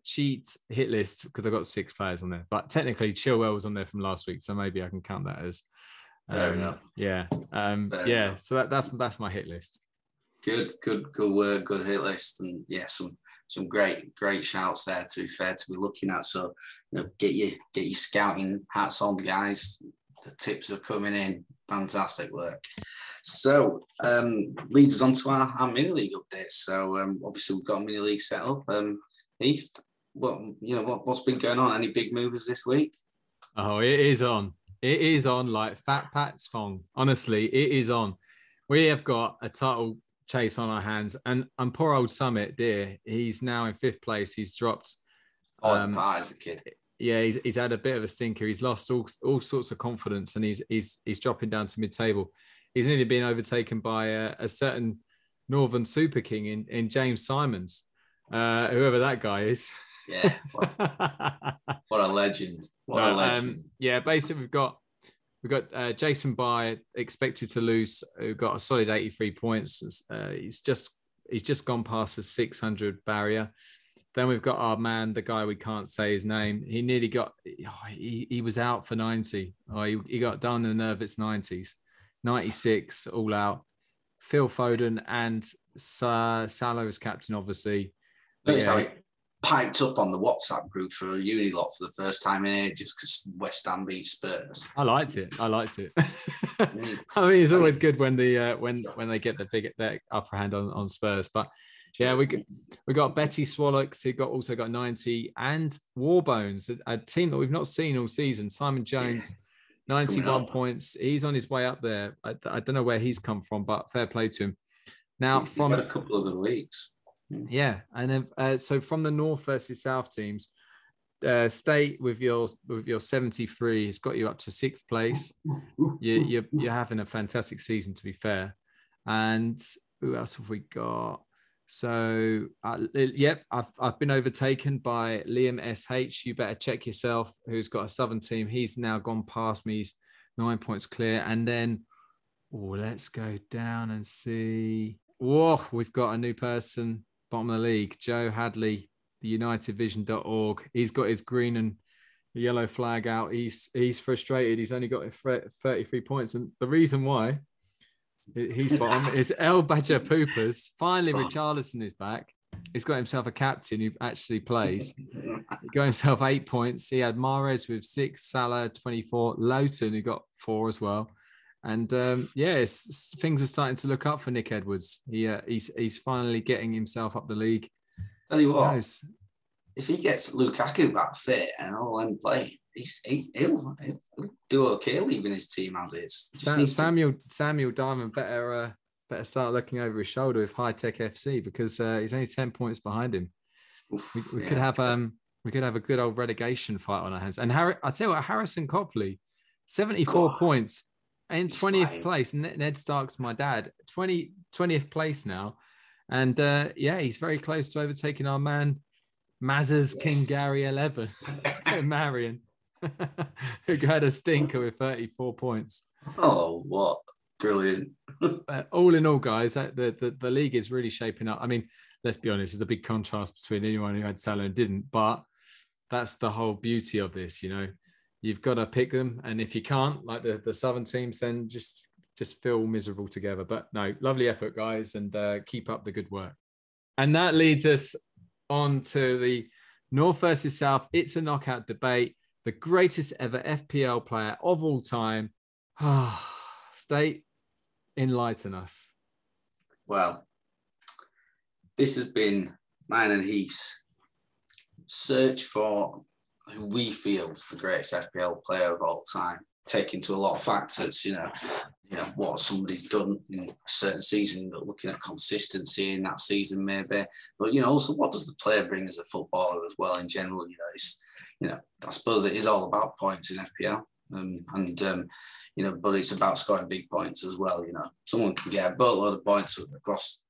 cheat hit list, because I've got 6 players on there, but technically Chilwell was on there from last week. So maybe I can count that as, fair enough. Yeah. Fair yeah. Enough. So that's my hit list. Good work, good hit list, and yeah, some great shouts there. To be fair, to be looking at, so you know, get your scouting hats on, guys. The tips are coming in, fantastic work. So leads us on to our mini league update. So obviously we've got a mini league set up. Heath, what's been going on? Any big movers this week? Oh, it is on. It is on like Fat Pat's Fong. Honestly, it is on. We have got a title chase on our hands, and poor old Summit, dear, he's now in 5th place. He's dropped. As a kid. Yeah, he's had a bit of a stinker. He's lost all sorts of confidence, and he's dropping down to mid-table. He's nearly been overtaken by a certain Northern Super King in James Simons, whoever that guy is. Yeah, what a legend! What a legend! Yeah, basically we've got Jason Byer expected to lose, who got a solid 83 points. He's just gone past the 600 barrier. Then we've got our man, the guy we can't say his name. He nearly got, he was out for 90. Oh, he got done in the nervous 90s. 96 all out. Phil Foden and Salah as captain, obviously. Piped up on the WhatsApp group for a uni lot for the first time in ages because West Ham beat Spurs. I liked it. I mean, it's always good when the when they get their upper hand on Spurs. But yeah, we got Betty Swallocks, who also got 90, and Warbones, a team that we've not seen all season. Simon Jones, 91 points. He's on his way up there. I don't know where he's come from, but fair play to him. Now he's from a couple of the leagues. Yeah, and then so from the North versus South teams, State with your 73 has got you up to 6th place. You're having a fantastic season, to be fair. And who else have we got? So, yep, I've been overtaken by Liam SH. You better check yourself, who's got a Southern team. He's now gone past me. He's 9 points clear. And then, let's go down and see. Whoa, we've got a new person, bottom of the league. Joe Hadley, the unitedvision.org. He's got his green and yellow flag out. He's frustrated. He's only got 33 points. And the reason why he's bottom is El Badger Poopers. Finally, Richarlison is back. He's got himself a captain who actually plays. He got himself 8 points. He had Mahrez with 6, Salah 24, Loughton who got 4 as well. And things are starting to look up for Nick Edwards. He's finally getting himself up the league. Tell you what, if he gets Lukaku back fit and all them playing, he'll do okay leaving his team as is. Samuel Diamond better start looking over his shoulder with High Tech FC, because he's only 10 points behind him. We could have a good old relegation fight on our hands. And I tell you what, Harrison Copley, 74 points in 20th place. Ned Stark's my dad, 20th place now. And he's very close to overtaking our man Mazza's King Gary 11, Marion, who had a stinker with 34 points. Oh, what brilliant! All in all, guys, the league is really shaping up. I mean, let's be honest, there's a big contrast between anyone who had Salah and didn't, but that's the whole beauty of this. You know, you've got to pick them, and if you can't, like the Southern teams, then just feel miserable together. But no, lovely effort, guys, and keep up the good work. And that leads us on to the North versus South. It's a knockout debate. The greatest ever FPL player of all time. State, enlighten us. Well, this has been mine and Heath's search for who we feel is the greatest FPL player of all time. Take into a lot of factors, you know what somebody's done in a certain season, but looking at consistency in that season maybe, but also what does the player bring as a footballer as well in general. I suppose it is all about points in FPL, but it's about scoring big points as well. Someone can get a boatload of points across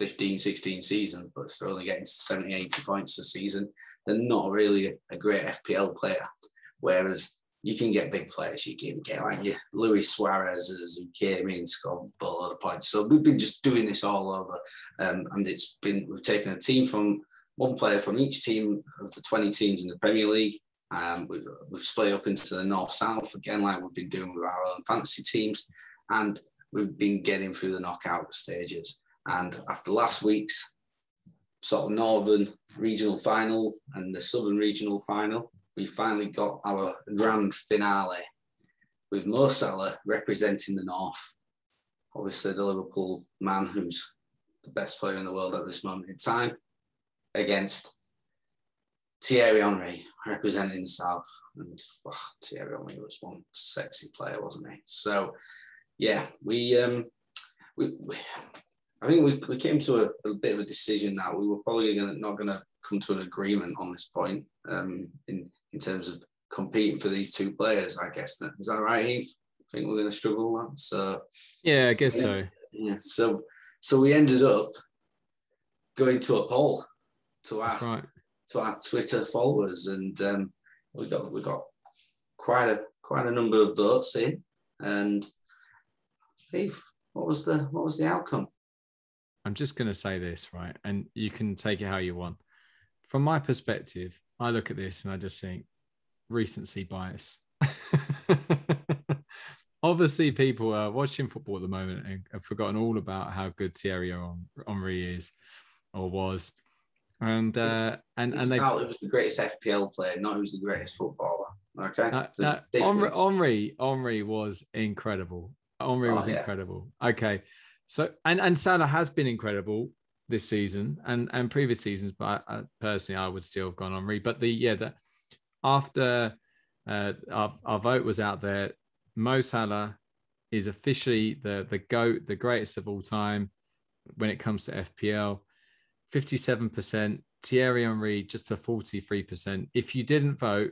15-16 seasons, but if they're only getting 70-80 points a season, they're not really a great FPL player. Whereas you can get big players. You can get like Luis Suarez, who came in, scored a lot of points. So we've been just doing this all over, and we've taken a team from one player from each team of the 20 teams in the Premier League. We've split up into the North-South again, like we've been doing with our own fantasy teams, and we've been getting through the knockout stages. And after last week's sort of Northern Regional Final and the Southern Regional Final, we finally got our grand finale with Mo Salah representing the North. Obviously, the Liverpool man who's the best player in the world at this moment in time, against Thierry Henry representing the South. And Thierry Henry was one sexy player, wasn't he? So, yeah, we came to a bit of a decision that we were probably not going to come to an agreement on this point in terms of competing for these two players, I guess. Is that right, Heath? I think we're going to struggle with that. So, yeah, I guess so. Yeah. So we ended up going to a poll to our Twitter followers, and we got quite a number of votes in. And Heath, what was the outcome? I'm just going to say this, right? And you can take it how you want. From my perspective, I look at this and I just think recency bias. Obviously, people are watching football at the moment and have forgotten all about how good Thierry Henry is or was. And it was the greatest FPL player, not who's the greatest footballer. Okay. Henry was incredible. Henry was incredible. Okay. So and Salah has been incredible this season and previous seasons, but I personally would still have gone Henry. But after our vote was out there, Mo Salah is officially the GOAT, the greatest of all time when it comes to FPL. 57%, Thierry Henry just to 43%. If you didn't vote,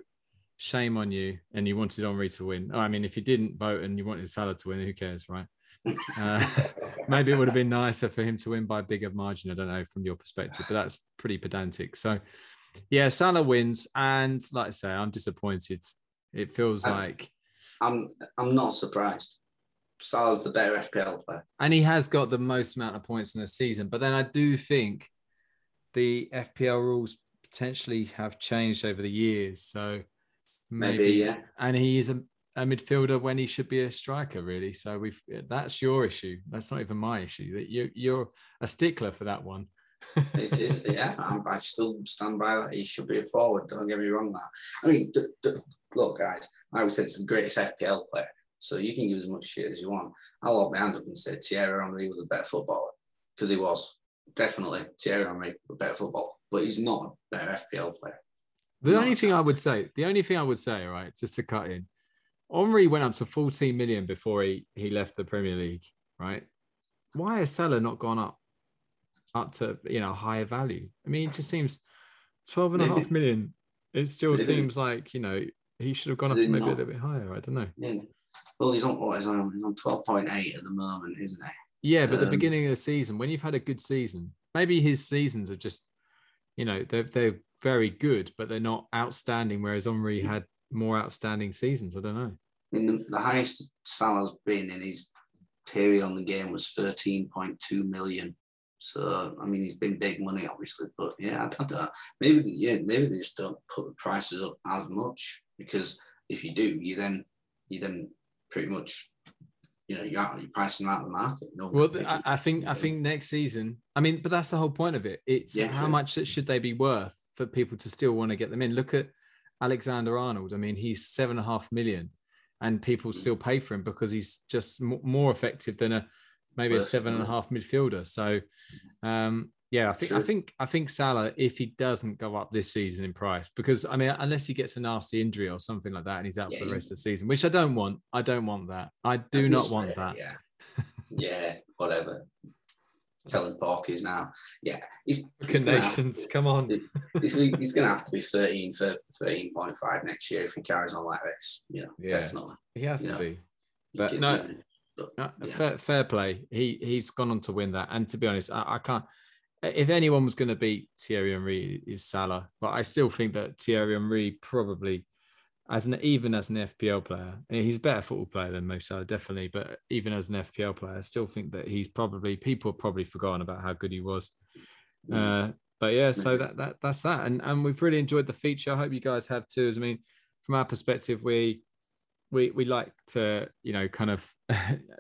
shame on you, and you wanted Henry to win. I mean, if you didn't vote and you wanted Salah to win, who cares, right? Maybe it would have been nicer for him to win by a bigger margin. I don't know from your perspective, but that's pretty pedantic. So, yeah, Salah wins. And like I say, I'm disappointed. It feels like... I'm not surprised. Salah's the better FPL player. And he has got the most amount of points in the season. But then I do think the FPL rules potentially have changed over the years. So maybe yeah. And he is a midfielder when he should be a striker, really. So that's your issue. That's not even my issue. That you're a stickler for that one. It is, yeah. I still stand by that. He should be a forward. Don't get me wrong. That I mean, look, guys. I would say it's the greatest FPL player. So you can give as much shit as you want. I'll hold my hand up and say Thierry Henry was a better footballer, because he was. Definitely Thierry Henry a better footballer, but he's not a better FPL player. The only thing I would say, right, just to cut in, Henry went up to 14 million before he left the Premier League, right? Why has Salah not gone up to, you know, higher value? I mean, it just seems 12.5 million. It still seems like, you know, he should have gone up to maybe a little bit higher. I don't know. Yeah. Well, he's on 12.8 at the moment, isn't he? Yeah, but the beginning of the season, when you've had a good season, maybe his seasons are just, you know, they're very good, but they're not outstanding, whereas Henry had more outstanding seasons. I don't know. I mean, the highest Salah's been in his period on the game was 13.2 million. So, I mean, he's been big money, obviously, but yeah, I don't know. Maybe they just don't put the prices up as much, because if you do, you then pretty much, you know, you're pricing out the market. No, well, I think next season, I mean, but that's the whole point of it. It's how much should they be worth for people to still want to get them in. Look at Alexander Arnold. I mean, he's 7.5 million, and people still pay for him because he's just more effective than a 7.5 midfielder. So, yeah, I think Salah, if he doesn't go up this season in price, because I mean, unless he gets a nasty injury or something like that, and he's out for the rest of the season, which I don't want. I don't want that. I do not want that. Yeah, yeah, whatever. Telling Porkies now. Yeah, he's come on. He's going to have to be 13.5 next year if he carries on like this. You know, definitely. He has to be. But no, fair play. He's gone on to win that. And to be honest, I can't. If anyone was going to beat Thierry Henry, is Salah, but I still think that Thierry Henry probably, even as an FPL player, he's a better football player than Mo Salah, definitely. But even as an FPL player, I still think that people have probably forgotten about how good he was. But yeah, so that's that, and we've really enjoyed the feature. I hope you guys have too. I mean, from our perspective, we like to, you know, kind of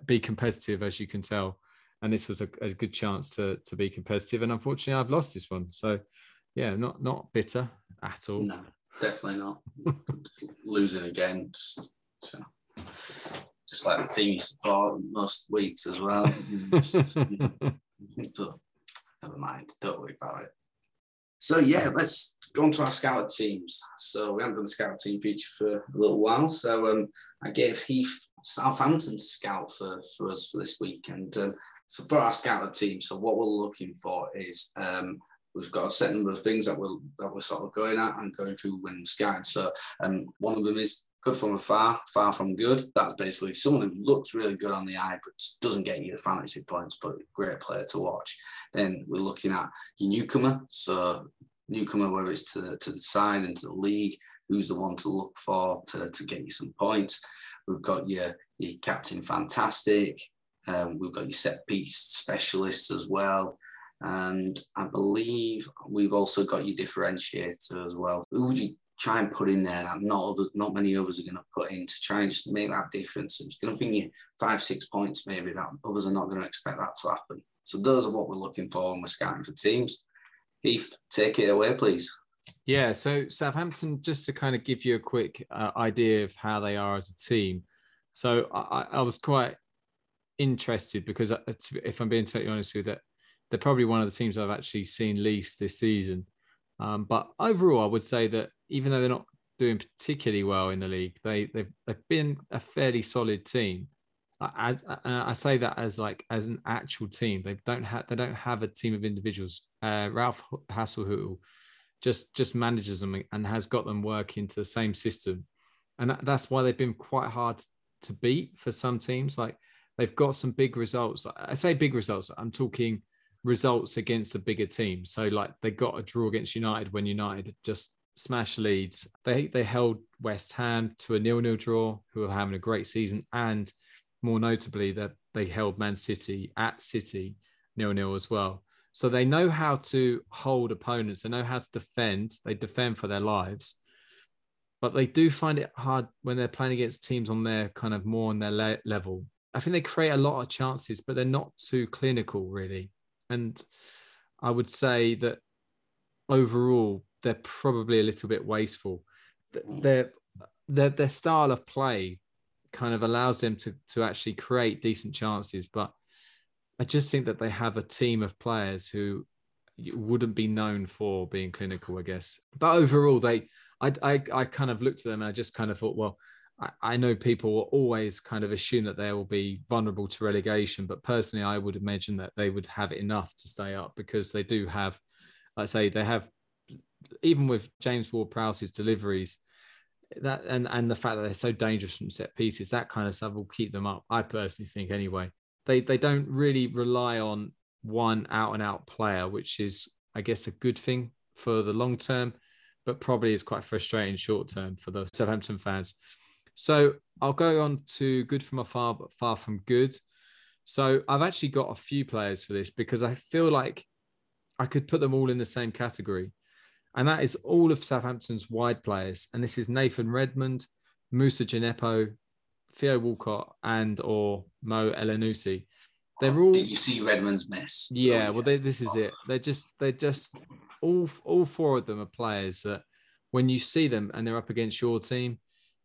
be competitive, as you can tell. And this was a good chance to be competitive. And unfortunately, I've lost this one. So, yeah, not bitter at all. No, definitely not. Losing again. Just like the team you support most weeks as well. But never mind. Don't worry about it. So, yeah, let's go on to our scout teams. So, we haven't done the scout team feature for a little while. So, I gave Heath Southampton to scout for us for this week. And... so for our scouted team, so what we're looking for is we've got a set number of things that we're sort of going at and going through when we're scouting. So one of them is good from afar, far from good. That's basically someone who looks really good on the eye but doesn't get you the fantasy points, but great player to watch. Then we're looking at your newcomer. So newcomer, whether it's to the side and to the league, who's the one to look for to get you some points. We've got your captain fantastic. We've got your set-piece specialists as well. And I believe we've also got your differentiator as well. Who would you try and put in there that not many others are going to put in to try and just make that difference? It's going to bring you 5-6 points maybe that others are not going to expect that to happen. So those are what we're looking for when we're scouting for teams. Heath, take it away, please. Yeah, so Southampton, just to kind of give you a quick idea of how they are as a team. So I was quite interested because, if I'm being totally honest with you, they're probably one of the teams I've actually seen least this season. But overall, I would say that even though they're not doing particularly well in the league, they've been a fairly solid team. I say that as an actual team. They don't have a team of individuals. Ralph Hasselhuttl just manages them and has got them working to the same system, and that's why they've been quite hard to beat for some teams. Like they've got some big results. I say big results, I'm talking results against the bigger team. So like they got a draw against United when United just smashed Leeds. They held West Ham to a 0-0 draw, who are having a great season, and more notably that they held Man City at City 0-0 as well. So they know how to hold opponents. They know how to defend. They defend for their lives. But they do find it hard when they're playing against teams on their kind of more on their level. I think they create a lot of chances, but they're not too clinical, really. And I would say that overall, they're probably a little bit wasteful. Their style of play kind of allows them to actually create decent chances, but I just think that they have a team of players who wouldn't be known for being clinical, I guess. But overall, I kind of looked at them and I just kind of thought, well, I know people will always kind of assume that they will be vulnerable to relegation, but personally, I would imagine that they would have enough to stay up because they do have, let's say, they have, even with James Ward-Prowse's deliveries, that and the fact that they're so dangerous from set pieces, that kind of stuff will keep them up, I personally think, anyway. They don't really rely on one out-and-out player, which is, I guess, a good thing for the long term, but probably is quite frustrating short term for the Southampton fans. So I'll go on to good from afar, but far from good. So I've actually got a few players for this because I feel like I could put them all in the same category. And that is all of Southampton's wide players. And this is Nathan Redmond, Moussa Djenepo, Theo Walcott and or Mo Elneny. They're all. Did you see Redmond's mess? Yeah, well, this is it. They're just all four of them are players that when you see them and they're up against your team,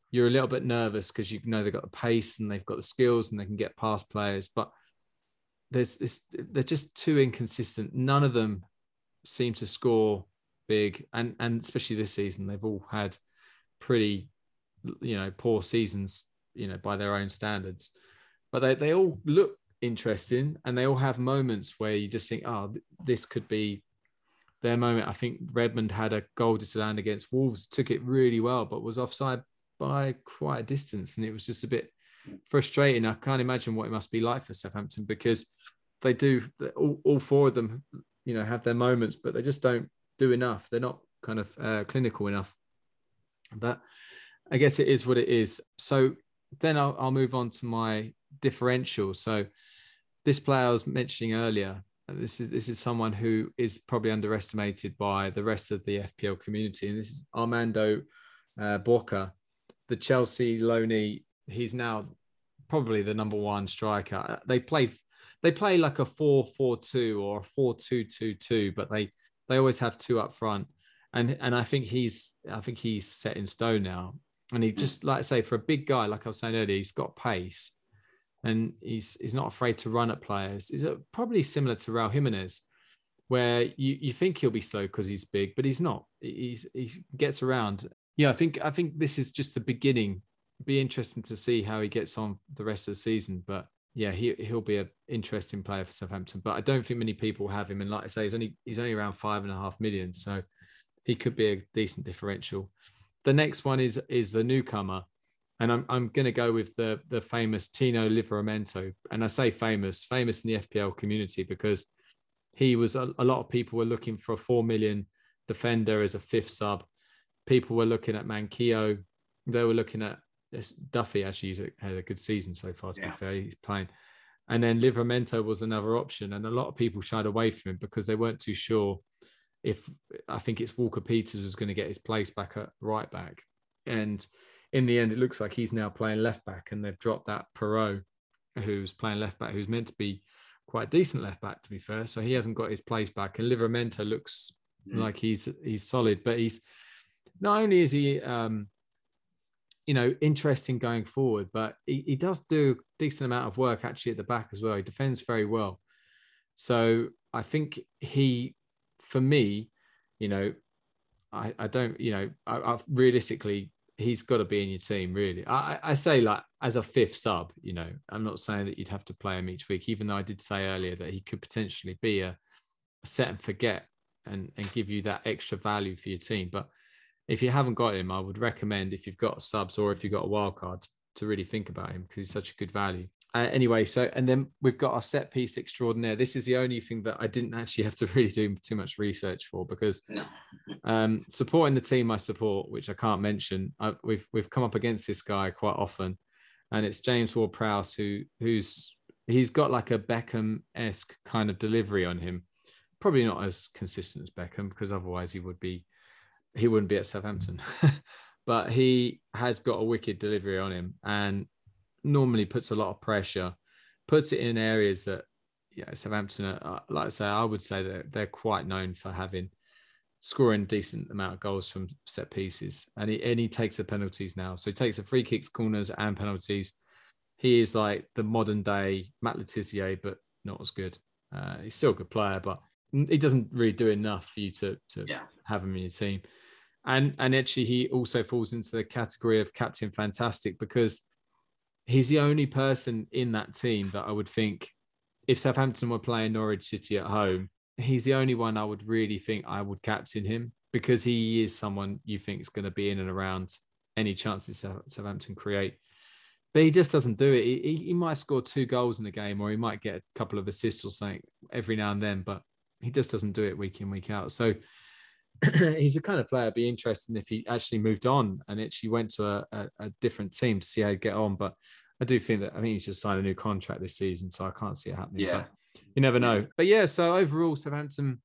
you're a little bit nervous because you know they've got the pace and they've got the skills and they can get past players, but they're just too inconsistent. None of them seem to score big, and especially this season, they've all had pretty, poor seasons. By their own standards, but they all look interesting and they all have moments where you just think, this could be their moment. I think Redmond had a goal disallowed against Wolves, took it really well, but was offside by quite a distance. And it was just a bit frustrating. I can't imagine what it must be like for Southampton because they do all four of them, have their moments, but they just don't do enough. They're not kind of clinical enough, but I guess it is what it is. So, then I'll move on to my differential. So this player I was mentioning earlier, this is someone who is probably underestimated by the rest of the FPL community. And this is Armando Boca, the Chelsea loanee. He's now probably the number one striker. They play like a 4-4-2 or a 4-2-2-2, but they always have two up front. And I think he's set in stone now. And he just, like I say, for a big guy, like I was saying earlier, he's got pace and he's not afraid to run at players. He's probably similar to Raul Jimenez, where you think he'll be slow because he's big, but he's not. He gets around. Yeah, I think this is just the beginning. Be interesting to see how he gets on the rest of the season. But yeah, he'll be an interesting player for Southampton. But I don't think many people have him. And like I say, he's only around 5.5 million. So he could be a decent differential. The next one is the newcomer, and I'm going to go with the famous Tino Livramento, and I say famous in the FPL community because he was a lot of people were looking for a 4 million defender as a fifth sub. People were looking at Manquillo, they were looking at Duffy. Actually, he's had a good season so far. To be fair, he's playing, and then Livramento was another option, and a lot of people shied away from him because they weren't too sure. If I think it's Walker Peters was going to get his place back at right back. And in the end, it looks like he's now playing left back and they've dropped that Perreault, who's playing left back, who's meant to be quite decent left back, to be fair. So he hasn't got his place back. And Livramento looks like he's solid, but he's not only is he, interesting going forward, but he does do a decent amount of work actually at the back as well. He defends very well. So I think for me, I realistically, he's got to be in your team, really. I say like as a fifth sub, I'm not saying that you'd have to play him each week, even though I did say earlier that he could potentially be a set and forget and give you that extra value for your team. But if you haven't got him, I would recommend if you've got subs or if you've got a wild card to really think about him because he's such a good value. Anyway, so, and then we've got our set piece extraordinaire. This is the only thing that I didn't actually have to really do too much research for, because supporting the team I support, which I can't mention, we've come up against this guy quite often, and it's James Ward-Prowse, who's he's got like a Beckham-esque kind of delivery on him. Probably not as consistent as Beckham, because otherwise he wouldn't be at Southampton. But he has got a wicked delivery on him, and normally puts a lot of pressure, puts it in areas that, you know, Southampton are, like I say, I would say that they're quite known for scoring a decent amount of goals from set pieces. And he takes the penalties now. So he takes the free kicks, corners and penalties. He is like the modern day Matt Letizier, but not as good. He's still a good player, but he doesn't really do enough for you to have him in your team. And actually he also falls into the category of Captain Fantastic, because he's the only person in that team that I would think, if Southampton were playing Norwich City at home, he's the only one I would really think I would captain him, because he is someone you think is going to be in and around any chances Southampton create. But he just doesn't do it. He might score 2 goals in a game, or he might get a couple of assists or something every now and then, but he just doesn't do it week in, week out. So he's the kind of player I'd be interested in if he actually moved on and actually went to a different team to see how he'd get on. But I do think that, I mean, he's just signed a new contract this season, so I can't see it happening. Yeah. But you never know. But yeah, so overall, Southampton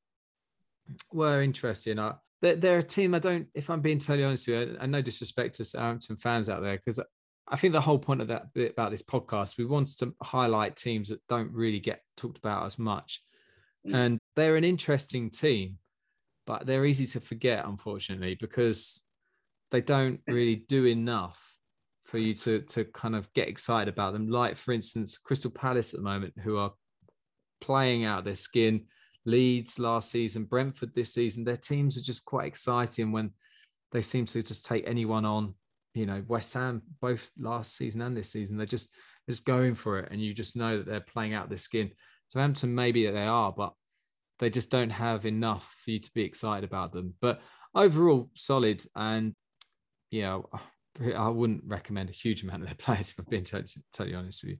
were interesting. They're a team if I'm being totally honest with you, and no disrespect to Southampton fans out there, because I think the whole point of that bit about this podcast, we wanted to highlight teams that don't really get talked about as much. And they're an interesting team, but they're easy to forget, unfortunately, because they don't really do enough for you to kind of get excited about them. Like, for instance, Crystal Palace at the moment, who are playing out their skin, Leeds last season, Brentford this season. Their teams are just quite exciting when they seem to just take anyone on. You know, West Ham, both last season and this season, they're just going for it. And you just know that they're playing out their skin. Southampton, maybe they are, but they just don't have enough for you to be excited about them. But overall, solid. And, you know, I wouldn't recommend a huge amount of their players, if I'm being totally honest with you.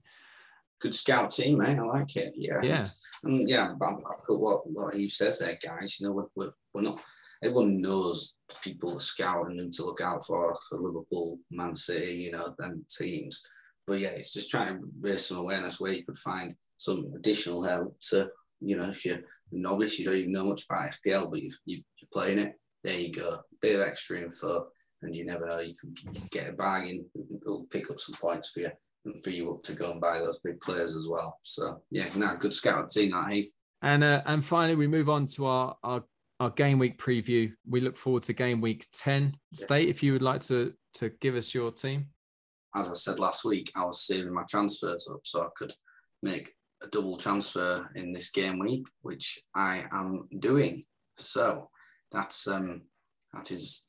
Good scout team, mate. I like it. Yeah. Yeah. And yeah, but what he says there, guys, you know, we're not, everyone knows people that scout and who to look out for Liverpool, Man City, you know, them teams. But yeah, it's just trying to raise some awareness where you could find some additional help to, you know, if you're novice, you don't even know much about FPL, but you're playing it. There you go. Bit of extra info, and you never know, you can get a bargain. It'll pick up some points for you and free you up to go and buy those big players as well. So yeah, good scout team, that Heath. And finally, we move on to our game week preview. We look forward to game week 10. State, if you would like to give us your team. As I said last week, I was saving my transfers up so I could make a double transfer in this game week, which I am doing. So that is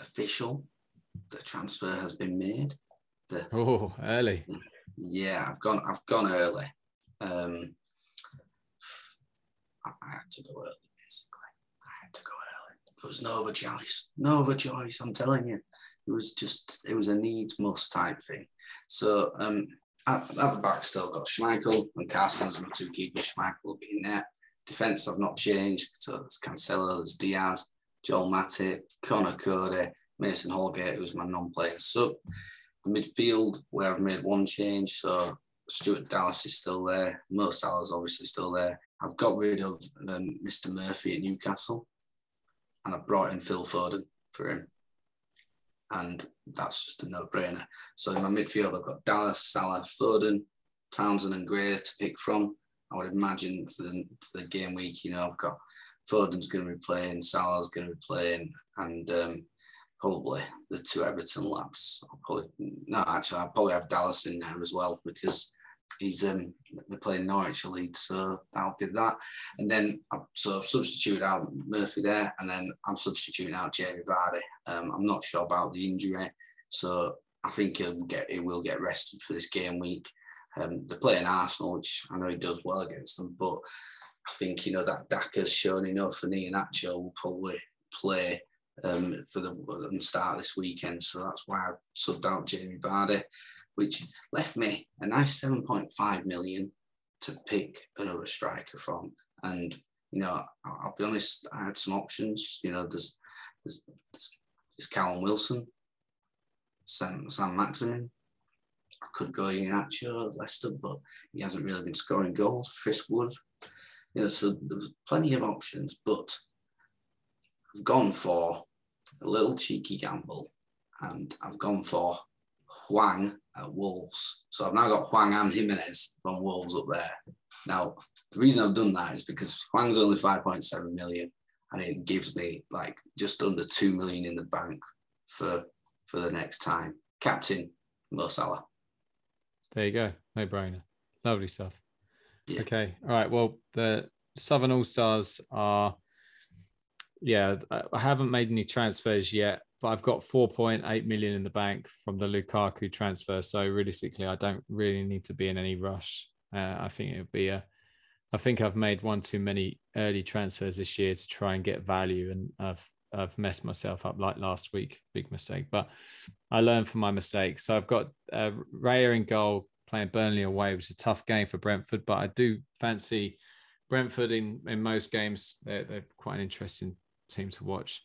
official. The transfer has been made. Early. Yeah, I've gone early. I had to go early, basically. There was no other choice. I'm telling you, it was a needs must type thing. So At the back, still got Schmeichel and Carstens, my two keepers. Schmeichel will be in there. Defence, I've not changed. So there's Cancelo, there's Dias, Joel Matip, Connor Cody, Mason Holgate, who's my non-playing sub. The midfield, where I've made one change. So Stuart Dallas is still there. Mo Salah's obviously still there. I've got rid of Mr. Murphy at Newcastle. And I brought in Phil Foden for him. And that's just a no-brainer. So in my midfield, I've got Dallas, Salah, Foden, Townsend and Gray to pick from. I would imagine for the game week, you know, I've got Foden's going to be playing, Salah's going to be playing, and probably the two Everton lads. I'll probably have Dallas in there as well, because he's they're playing Norwich Leeds, so that'll be that. And then I've substituted out Murphy there, and then I'm substituting out Jamie Vardy. I'm not sure about the injury, so I think he will get rested for this game week. They're playing Arsenal, which I know he does well against them, but I think, you know, that Daka's shown enough, and Ian Acho will probably play for the start this weekend. So that's why I subbed out Jamie Vardy, which left me a nice 7.5 million to pick another striker from. And, you know, I'll be honest, I had some options. You know, there's Callum Wilson, Sam Maximin. I could go Iheanacho, Leicester, but he hasn't really been scoring goals. Chris Wood. You know, so there's plenty of options, but I've gone for a little cheeky gamble, and I've gone for Hwang at Wolves. So I've now got Hwang and Jimenez from Wolves up there. Now, the reason I've done that is because Hwang's only 5.7 million, and it gives me like just under 2 million in the bank for the next time. Captain, Mo Salah. There you go. No brainer. Lovely stuff. Yeah. Okay. All right. Well, the Southern All-Stars are, yeah, I haven't made any transfers yet, but I've got 4.8 million in the bank from the Lukaku transfer. So realistically, I don't really need to be in any rush. I think I've made one too many early transfers this year to try and get value. And I've messed myself up like last week, big mistake, but I learned from my mistakes. So I've got Raya in goal, playing Burnley away. It was a tough game for Brentford, but I do fancy Brentford in most games. They're quite an interesting team to watch.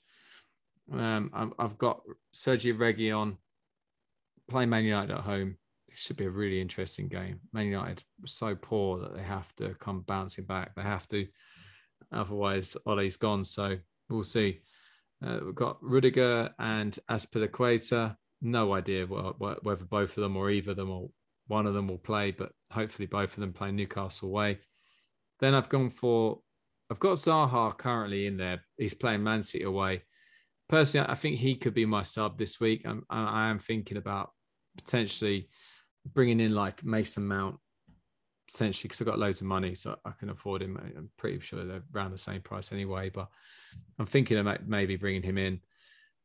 I've got Sergio Reguilón playing Man United at home. This should be a really interesting game. Man United were so poor that they have to come bouncing back. They have to. Otherwise, Ole's gone. So we'll see. We've got Rudiger and Azpilicueta. No idea whether both of them or either of them or one of them will play, but hopefully both of them play Newcastle away. Then I've got Zaha currently in there. He's playing Man City away. Personally, I think he could be my sub this week. I am thinking about potentially bringing in like Mason Mount, potentially, because I've got loads of money, so I can afford him. I'm pretty sure they're around the same price anyway, but I'm thinking about maybe bringing him in.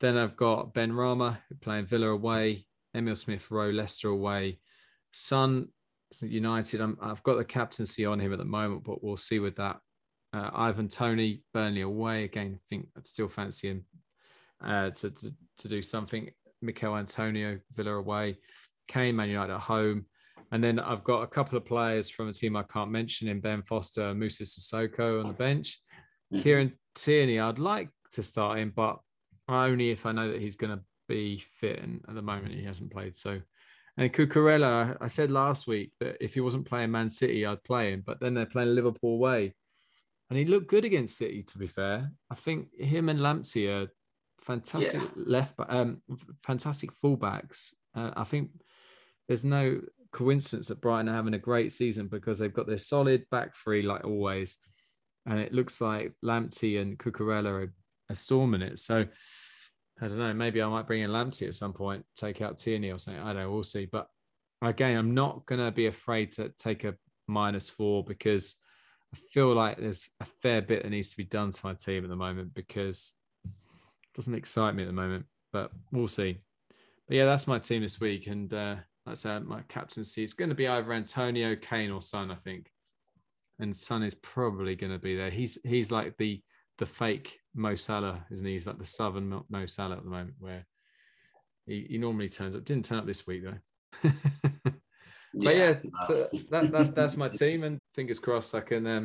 Then I've got Benrahma playing Villa away, Emile Smith-Rowe, Leicester away, Son, United. I've got the captaincy on him at the moment, but we'll see with that. Ivan Toney, Burnley away. Again, I think I'd still fancy him to do something. Michail Antonio, Villa away. Kane, Man United at home. And then I've got a couple of players from a team I can't mention in Ben Foster, Moussa Sissoko on the bench. Kieran Tierney, I'd like to start him, but only if I know that he's going to be fit. And at the moment, he hasn't played. So, and Cucurella, I said last week that if he wasn't playing Man City, I'd play him. But then they're playing Liverpool away. And he looked good against City, to be fair. I think him and Lamptey are fantastic fantastic fullbacks. I think there's no coincidence that Brighton are having a great season because they've got their solid back three, like always. And it looks like Lamptey and Cucurella are storming it. So, I don't know, maybe I might bring in Lamptey at some point, take out Tierney or something. I don't know, we'll see. But again, I'm not going to be afraid to take a -4 because I feel like there's a fair bit that needs to be done to my team at the moment because it doesn't excite me at the moment. But we'll see. But yeah, that's my team this week. And that's my captaincy. It's going to be either Antonio, Kane or Son, I think. And Son is probably going to be there. He's like the fake Mo Salah, isn't he? He's like the Southern Mo Salah at the moment, where he normally turns up. Didn't turn up this week though. But so that's my team, and fingers crossed I can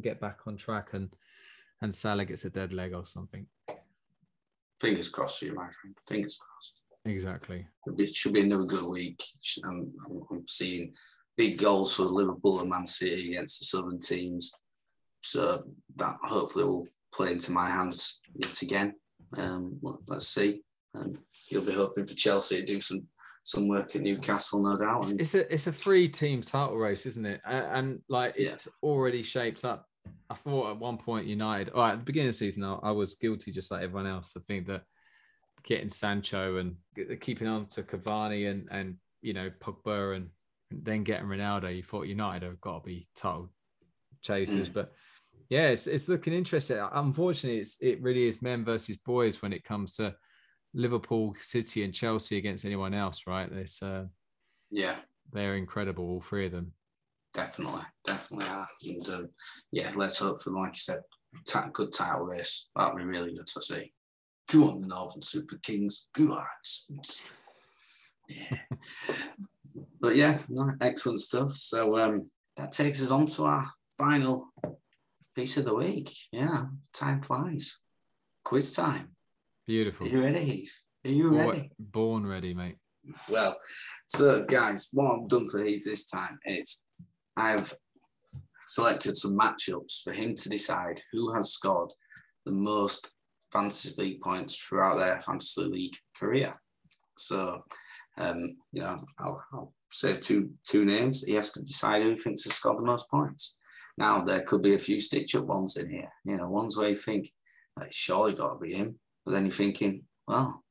get back on track and Salah gets a dead leg or something. Fingers crossed for you, my friend. Fingers crossed. Exactly. It should be another good week. I'm seeing big goals for Liverpool and Man City against the Southern teams. So that hopefully will play into my hands yet again. Let's see. You'll be hoping for Chelsea to do some work at Newcastle, no doubt. It's a three-team title race, isn't it? And like it's already shaped up. I thought at one point United, at the beginning of the season, I was guilty just like everyone else. I think that getting Sancho and keeping on to Cavani and you know Pogba and then getting Ronaldo, you thought United have got to be title chasers, but yeah, it's looking interesting. Unfortunately, it really is men versus boys when it comes to Liverpool, City, and Chelsea against anyone else, right? It's they're incredible, all three of them. Definitely are. And let's hope for, like you said, good title race. That'd be really good to see. Go on, the Northern Super Kings. Go on. Yeah. But yeah, excellent stuff. So that takes us on to our final piece of the week. Yeah, time flies. Quiz time. Beautiful. Are you ready, Heath? Are you ready? Born ready, mate. Well, so guys, what I've done for Heath this time is I've selected some matchups for him to decide who has scored the most fantasy league points throughout their fantasy league career. So, you know, I'll say two names. He has to decide who he thinks has scored the most points. Now, there could be a few stitch-up ones in here. You know, ones where you think, like, surely got to be him. But then you're thinking, well,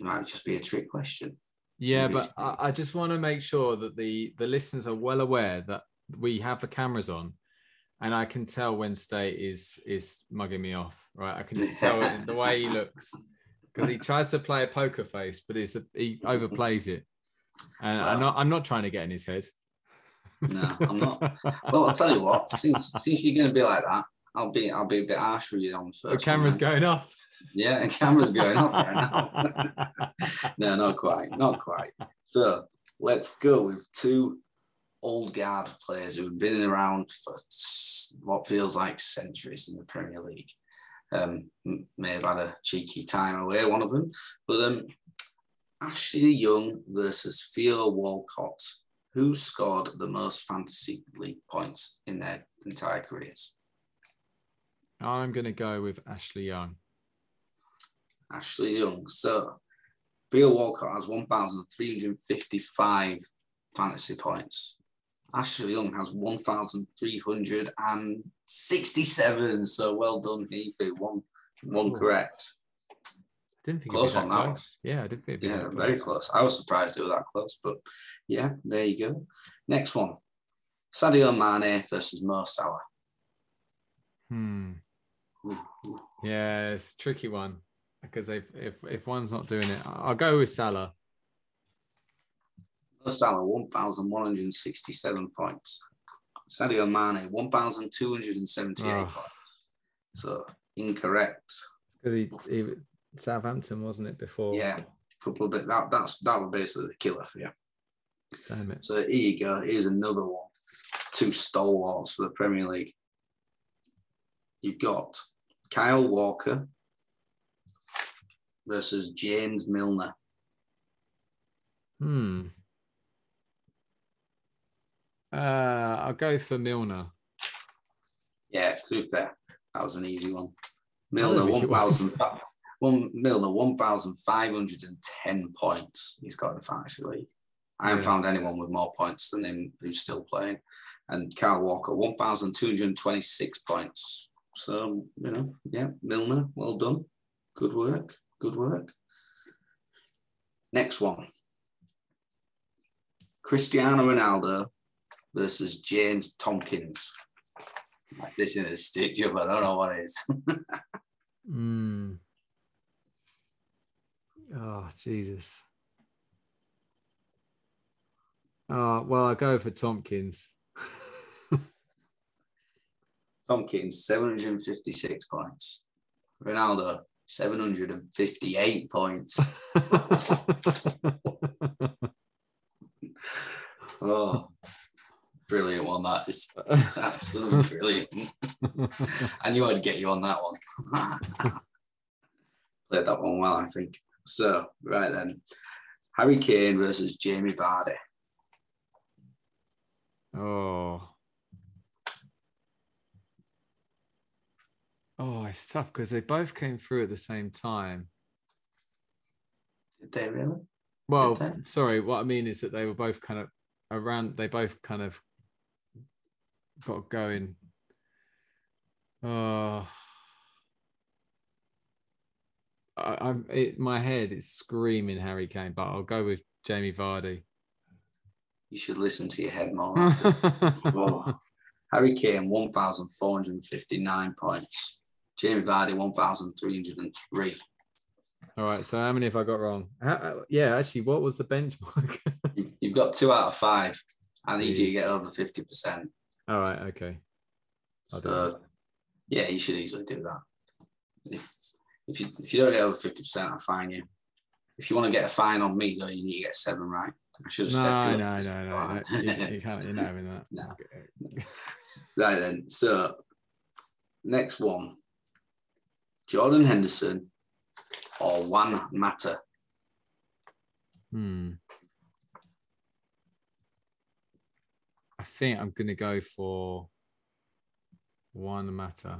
it might just be a trick question. Yeah, maybe, but I just want to make sure that the listeners are well aware that we have the cameras on, and I can tell when State is mugging me off, right? I can just tell it the way he looks, because he tries to play a poker face, but he overplays it. And well, I'm not trying to get in his head. No, I'm not. Well, I'll tell you what, since you're going to be like that, I'll be a bit harsh with you on first. The camera's going off. Yeah, the camera's going off right now. No, not quite. So let's go with two old guard players who have been around for what feels like centuries in the Premier League. May have had a cheeky time away, one of them. But Ashley Young versus Theo Walcott. Who scored the most fantasy league points in their entire careers? I'm going to go with Ashley Young. Ashley Young. So, Theo Walcott has 1,355 fantasy points. Ashley Young has 1,367. So, well done, Heath. One correct. I didn't think close on that one. Yeah, I didn't think it was that very close. I was surprised it was that close, but yeah, there you go. Next one. Sadio Mane versus Mo Salah. Ooh. Yeah, it's a tricky one. Because if one's not doing it, I'll go with Salah. Mo Salah, 1,167 points. Sadio Mane, 1,278 points. So, incorrect. Because he Southampton, wasn't it, before? Yeah, a couple of bit. That was basically the killer for you. Damn it. So, here you go. Here's another one. Two stalwarts for the Premier League. You've got Kyle Walker versus James Milner. I'll go for Milner. Yeah, to be fair, that was an easy one. Milner, 1,510 points. He's got in the fantasy league. I haven't found anyone with more points than him who's still playing. And Kyle Walker, 1,226 points. So, you know, yeah, Milner, well done. Good work. Next one. Cristiano Ronaldo versus James Tomkins. This is a stitch up, I don't know what it is. Oh, Jesus. Well, I'll go for Tomkins. Tomkins, 756 points. Ronaldo, 758 points. Oh, brilliant one that is. Absolutely brilliant. I knew I'd get you on that one. Played that one well, I think. So, right then. Harry Kane versus Jamie Vardy. Oh, it's tough because they both came through at the same time. Did they really? Well, sorry, what I mean is that they were both kind of around, they both kind of got going. My head is screaming Harry Kane, but I'll go with Jamie Vardy. You should listen to your head more after. Harry Kane, 1,459 points. Jamie Vardy, 1,303. All right, so how many have I got wrong? Yeah, actually, what was the benchmark? You've got 2 out of 5. I need you to get over 50%. All right, okay. So, Yeah, you should easily do that. If you don't get over 50%, I'll fine you. If you want to get a fine on me, though, you need to get 7 right. I should have stepped up. No. You can't, you're not having that. No. Okay. Right then. So, next one. Jordan Henderson or Juan Mata? I think I'm going to go for Juan Mata.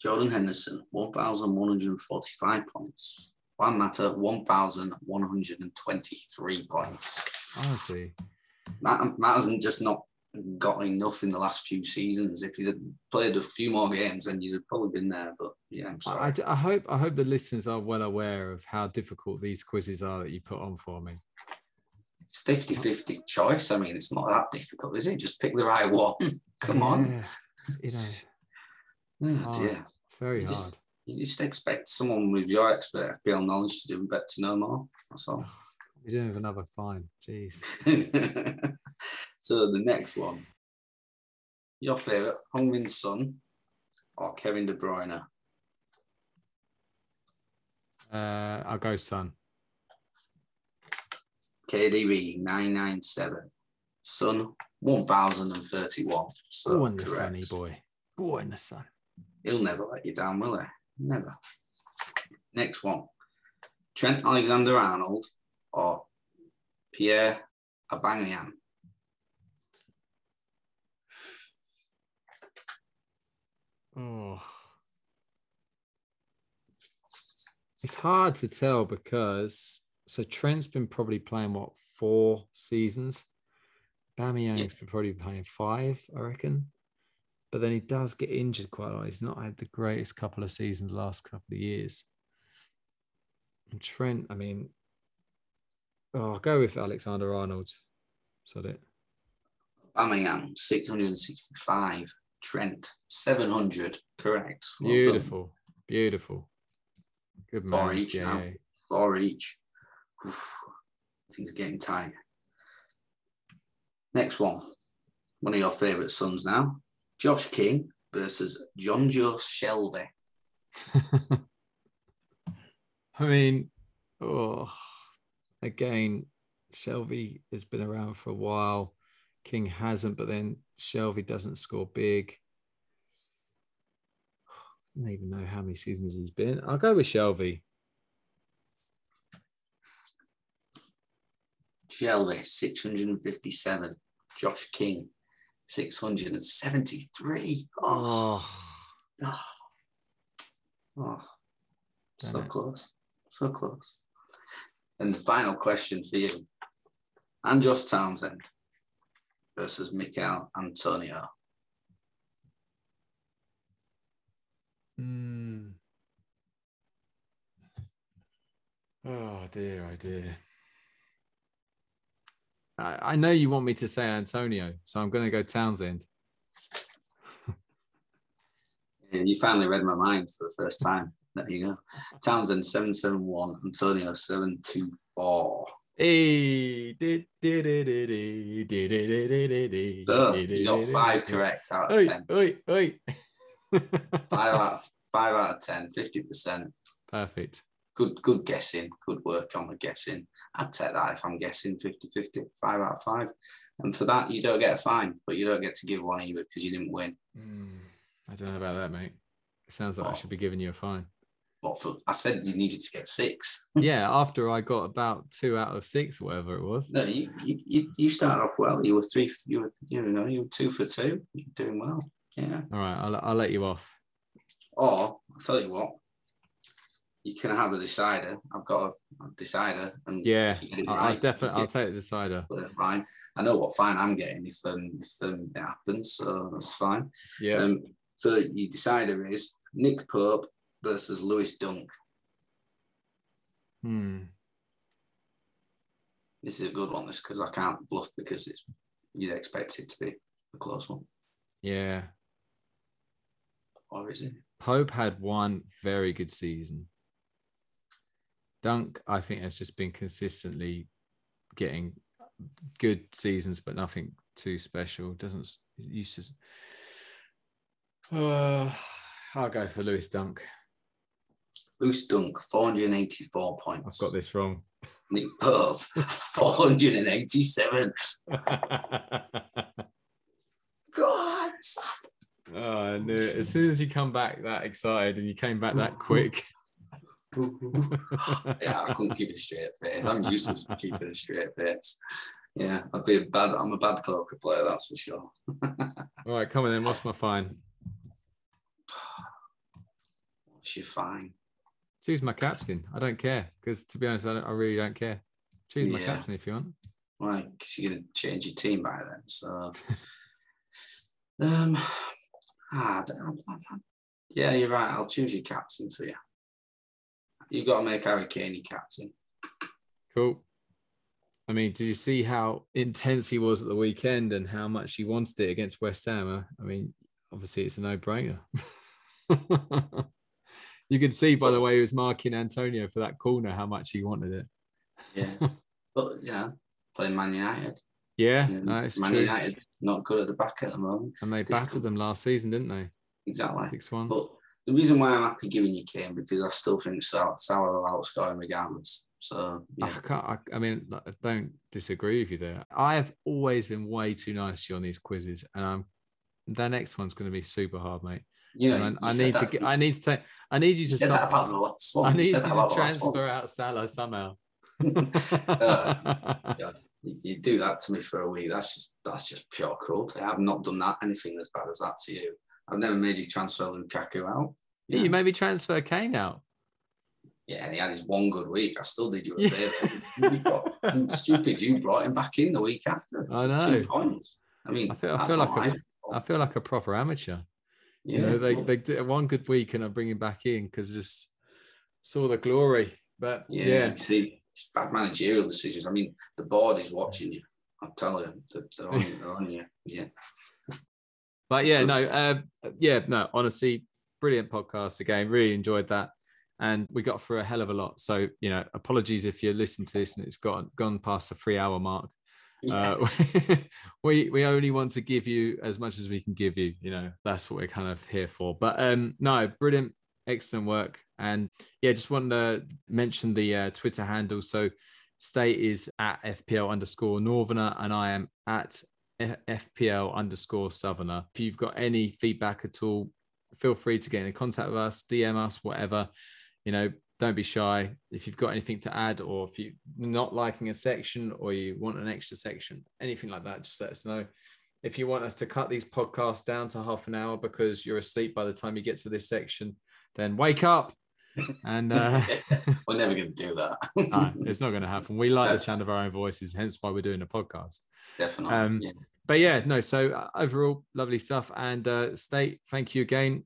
Jordan Henderson, 1,145 points. Juan Mata, 1,123 points. Honestly, Matt hasn't just not got enough in the last few seasons. If you'd played a few more games, then you'd have probably been there. But yeah, I'm sorry. I hope the listeners are well aware of how difficult these quizzes are that you put on for me. It's 50-50 choice. I mean, it's not that difficult, is it? Just pick the right one. Come on. You know. Oh dear. Very hard. You just expect someone with your expert FPL knowledge to do better to know more. That's all. You're doing another fine. Jeez. So the next one. Your favourite, Heung-min Son or Kevin De Bruyne? I'll go Son. KDB 997. Son 1,031. So go on the sunny boy. Go on the sun. He'll never let you down, will he? Never. Next one. Trent Alexander-Arnold or Pierre Aubameyang? Oh. It's hard to tell because Trent's been probably playing, 4 seasons? Aubameyang's been probably playing 5, I reckon. But then he does get injured quite a lot. He's not had the greatest couple of seasons the last couple of years. And Trent, I mean, I'll go with Alexander-Arnold. Sod it. Aubameyang, 665. Trent, 700. Correct. Well beautiful. Done. Beautiful. Good man. 4 each now. 4 each. Oof. Things are getting tight. Next one. One of your favourite sons now. Josh King versus Jonjo Shelvey. I mean, again, Shelvey has been around for a while. King hasn't, but then Shelvey doesn't score big. I don't even know how many seasons he's been. I'll go with Shelvey. Shelvey, 657. Josh King, 673. So close. And the final question for you. Andros Townsend versus Michail Antonio. Oh dear. I know you want me to say Antonio, so I'm going to go Townsend. Yeah, you finally read my mind for the first time. There you go. Townsend 771, Antonio 724. Hey, so you got 5 correct out of 10. Oi. 5 out of 10, 50%. Perfect. Good guessing. Good work on the guessing. I'd take that if I'm guessing 50-50, 5 out of 5. And for that, you don't get a fine, but you don't get to give one either because you didn't win. I don't know about that, mate. It sounds like I should be giving you a fine. I said you needed to get 6. Yeah, after I got about 2 out of 6, whatever it was. No, you started off well. You were 3. You were 2 for 2. You're doing well. Yeah. All right, I'll let you off. Or I'll tell you what. You can have a decider. I've got a decider. And yeah, I'll take the decider. Fine. I know what fine I'm getting if it happens, so that's fine. Yeah. So your decider is Nick Pope versus Lewis Dunk. This is a good one, because I can't bluff because you'd expect it to be a close one. Yeah. Or is it? Pope had 1 very good season. Dunk, I think, has just been consistently getting good seasons, but nothing too special. Doesn't used to I'll go for Lewis Dunk. Lewis Dunk, 484 points. I've got this wrong. Nick Pope, 487. God, son. Oh, I knew it. As soon as you come back that excited and you came back that quick. Yeah, I couldn't keep it straight face. I'm useless for keeping a straight face. Yeah, I'd be I'm a bad cloaker player, that's for sure. All right, come on then. What's my fine? What's your fine? Choose my captain. I don't care because, to be honest, I really don't care. Choose my captain if you want. Why? Because you're going to change your team by then. So, yeah, you're right. I'll choose your captain for you. You've got to make Harry Kane your captain. Cool. I mean, did you see how intense he was at the weekend and how much he wanted it against West Ham? I mean, obviously, it's a no-brainer. You could see, by the way, he was marking Antonio for that corner, how much he wanted it. Yeah. But, you know, playing Man United. Yeah, you know, that's Man United not good at the back at the moment. And they battered them last season, didn't they? Exactly. 6-1. But the reason why I'm happy giving you Kane, because I still think Salah will outscore him regardless. So, yeah. I mean, I don't disagree with you there. I have always been way too nice to you on these quizzes, and that next one's going to be super hard, mate. Yeah, I need you to transfer out Salah somehow. God, you do that to me for a week. That's just pure cruelty. I've not done anything as bad as that to you. I've never made you transfer Lukaku out. Yeah. You made me transfer Kane out. Yeah, and he had his one good week. I still did you a favour. Stupid, you brought him back in the week after. I know. 2 points. I mean, I feel like a proper amateur. Yeah, you know, they did one good week and I bring him back in because just saw the glory. But yeah. See, it's bad managerial decisions. I mean, the board is watching you. I'm telling them, they're on you. Yeah. But honestly, brilliant podcast again. Really enjoyed that. And we got through a hell of a lot. So, you know, apologies if you listen to this and it's gone past the 3 hour mark. Yeah. We only want to give you as much as we can give you, you know, that's what we're kind of here for. But no, brilliant, excellent work. And yeah, just wanted to mention the Twitter handle. So State is at FPL_Northerner and I am at FPL_Southerner. If you've got any feedback at all, feel free to get in contact with us, DM us, whatever, you know. Don't be shy. If you've got anything to add or if you're not liking a section or you want an extra section, anything like that, just let us know. If you want us to cut these podcasts down to half an hour because you're asleep by the time you get to this section, then wake up. And we're never going to do that. No, it's not going to happen. We like the sound of our own voices, hence why we're doing a podcast. Definitely. But yeah, no, so overall, lovely stuff. And State, thank you again.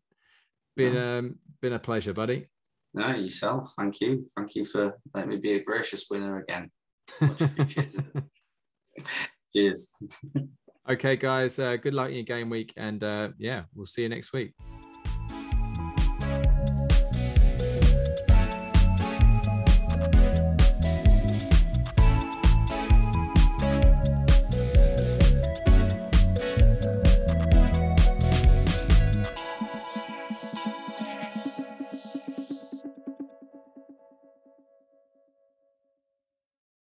Been a pleasure, buddy. No, yourself. Thank you. Thank you for letting me be a gracious winner again. Much appreciated. Cheers. Okay, guys. Good luck in your game week. And yeah, we'll see you next week.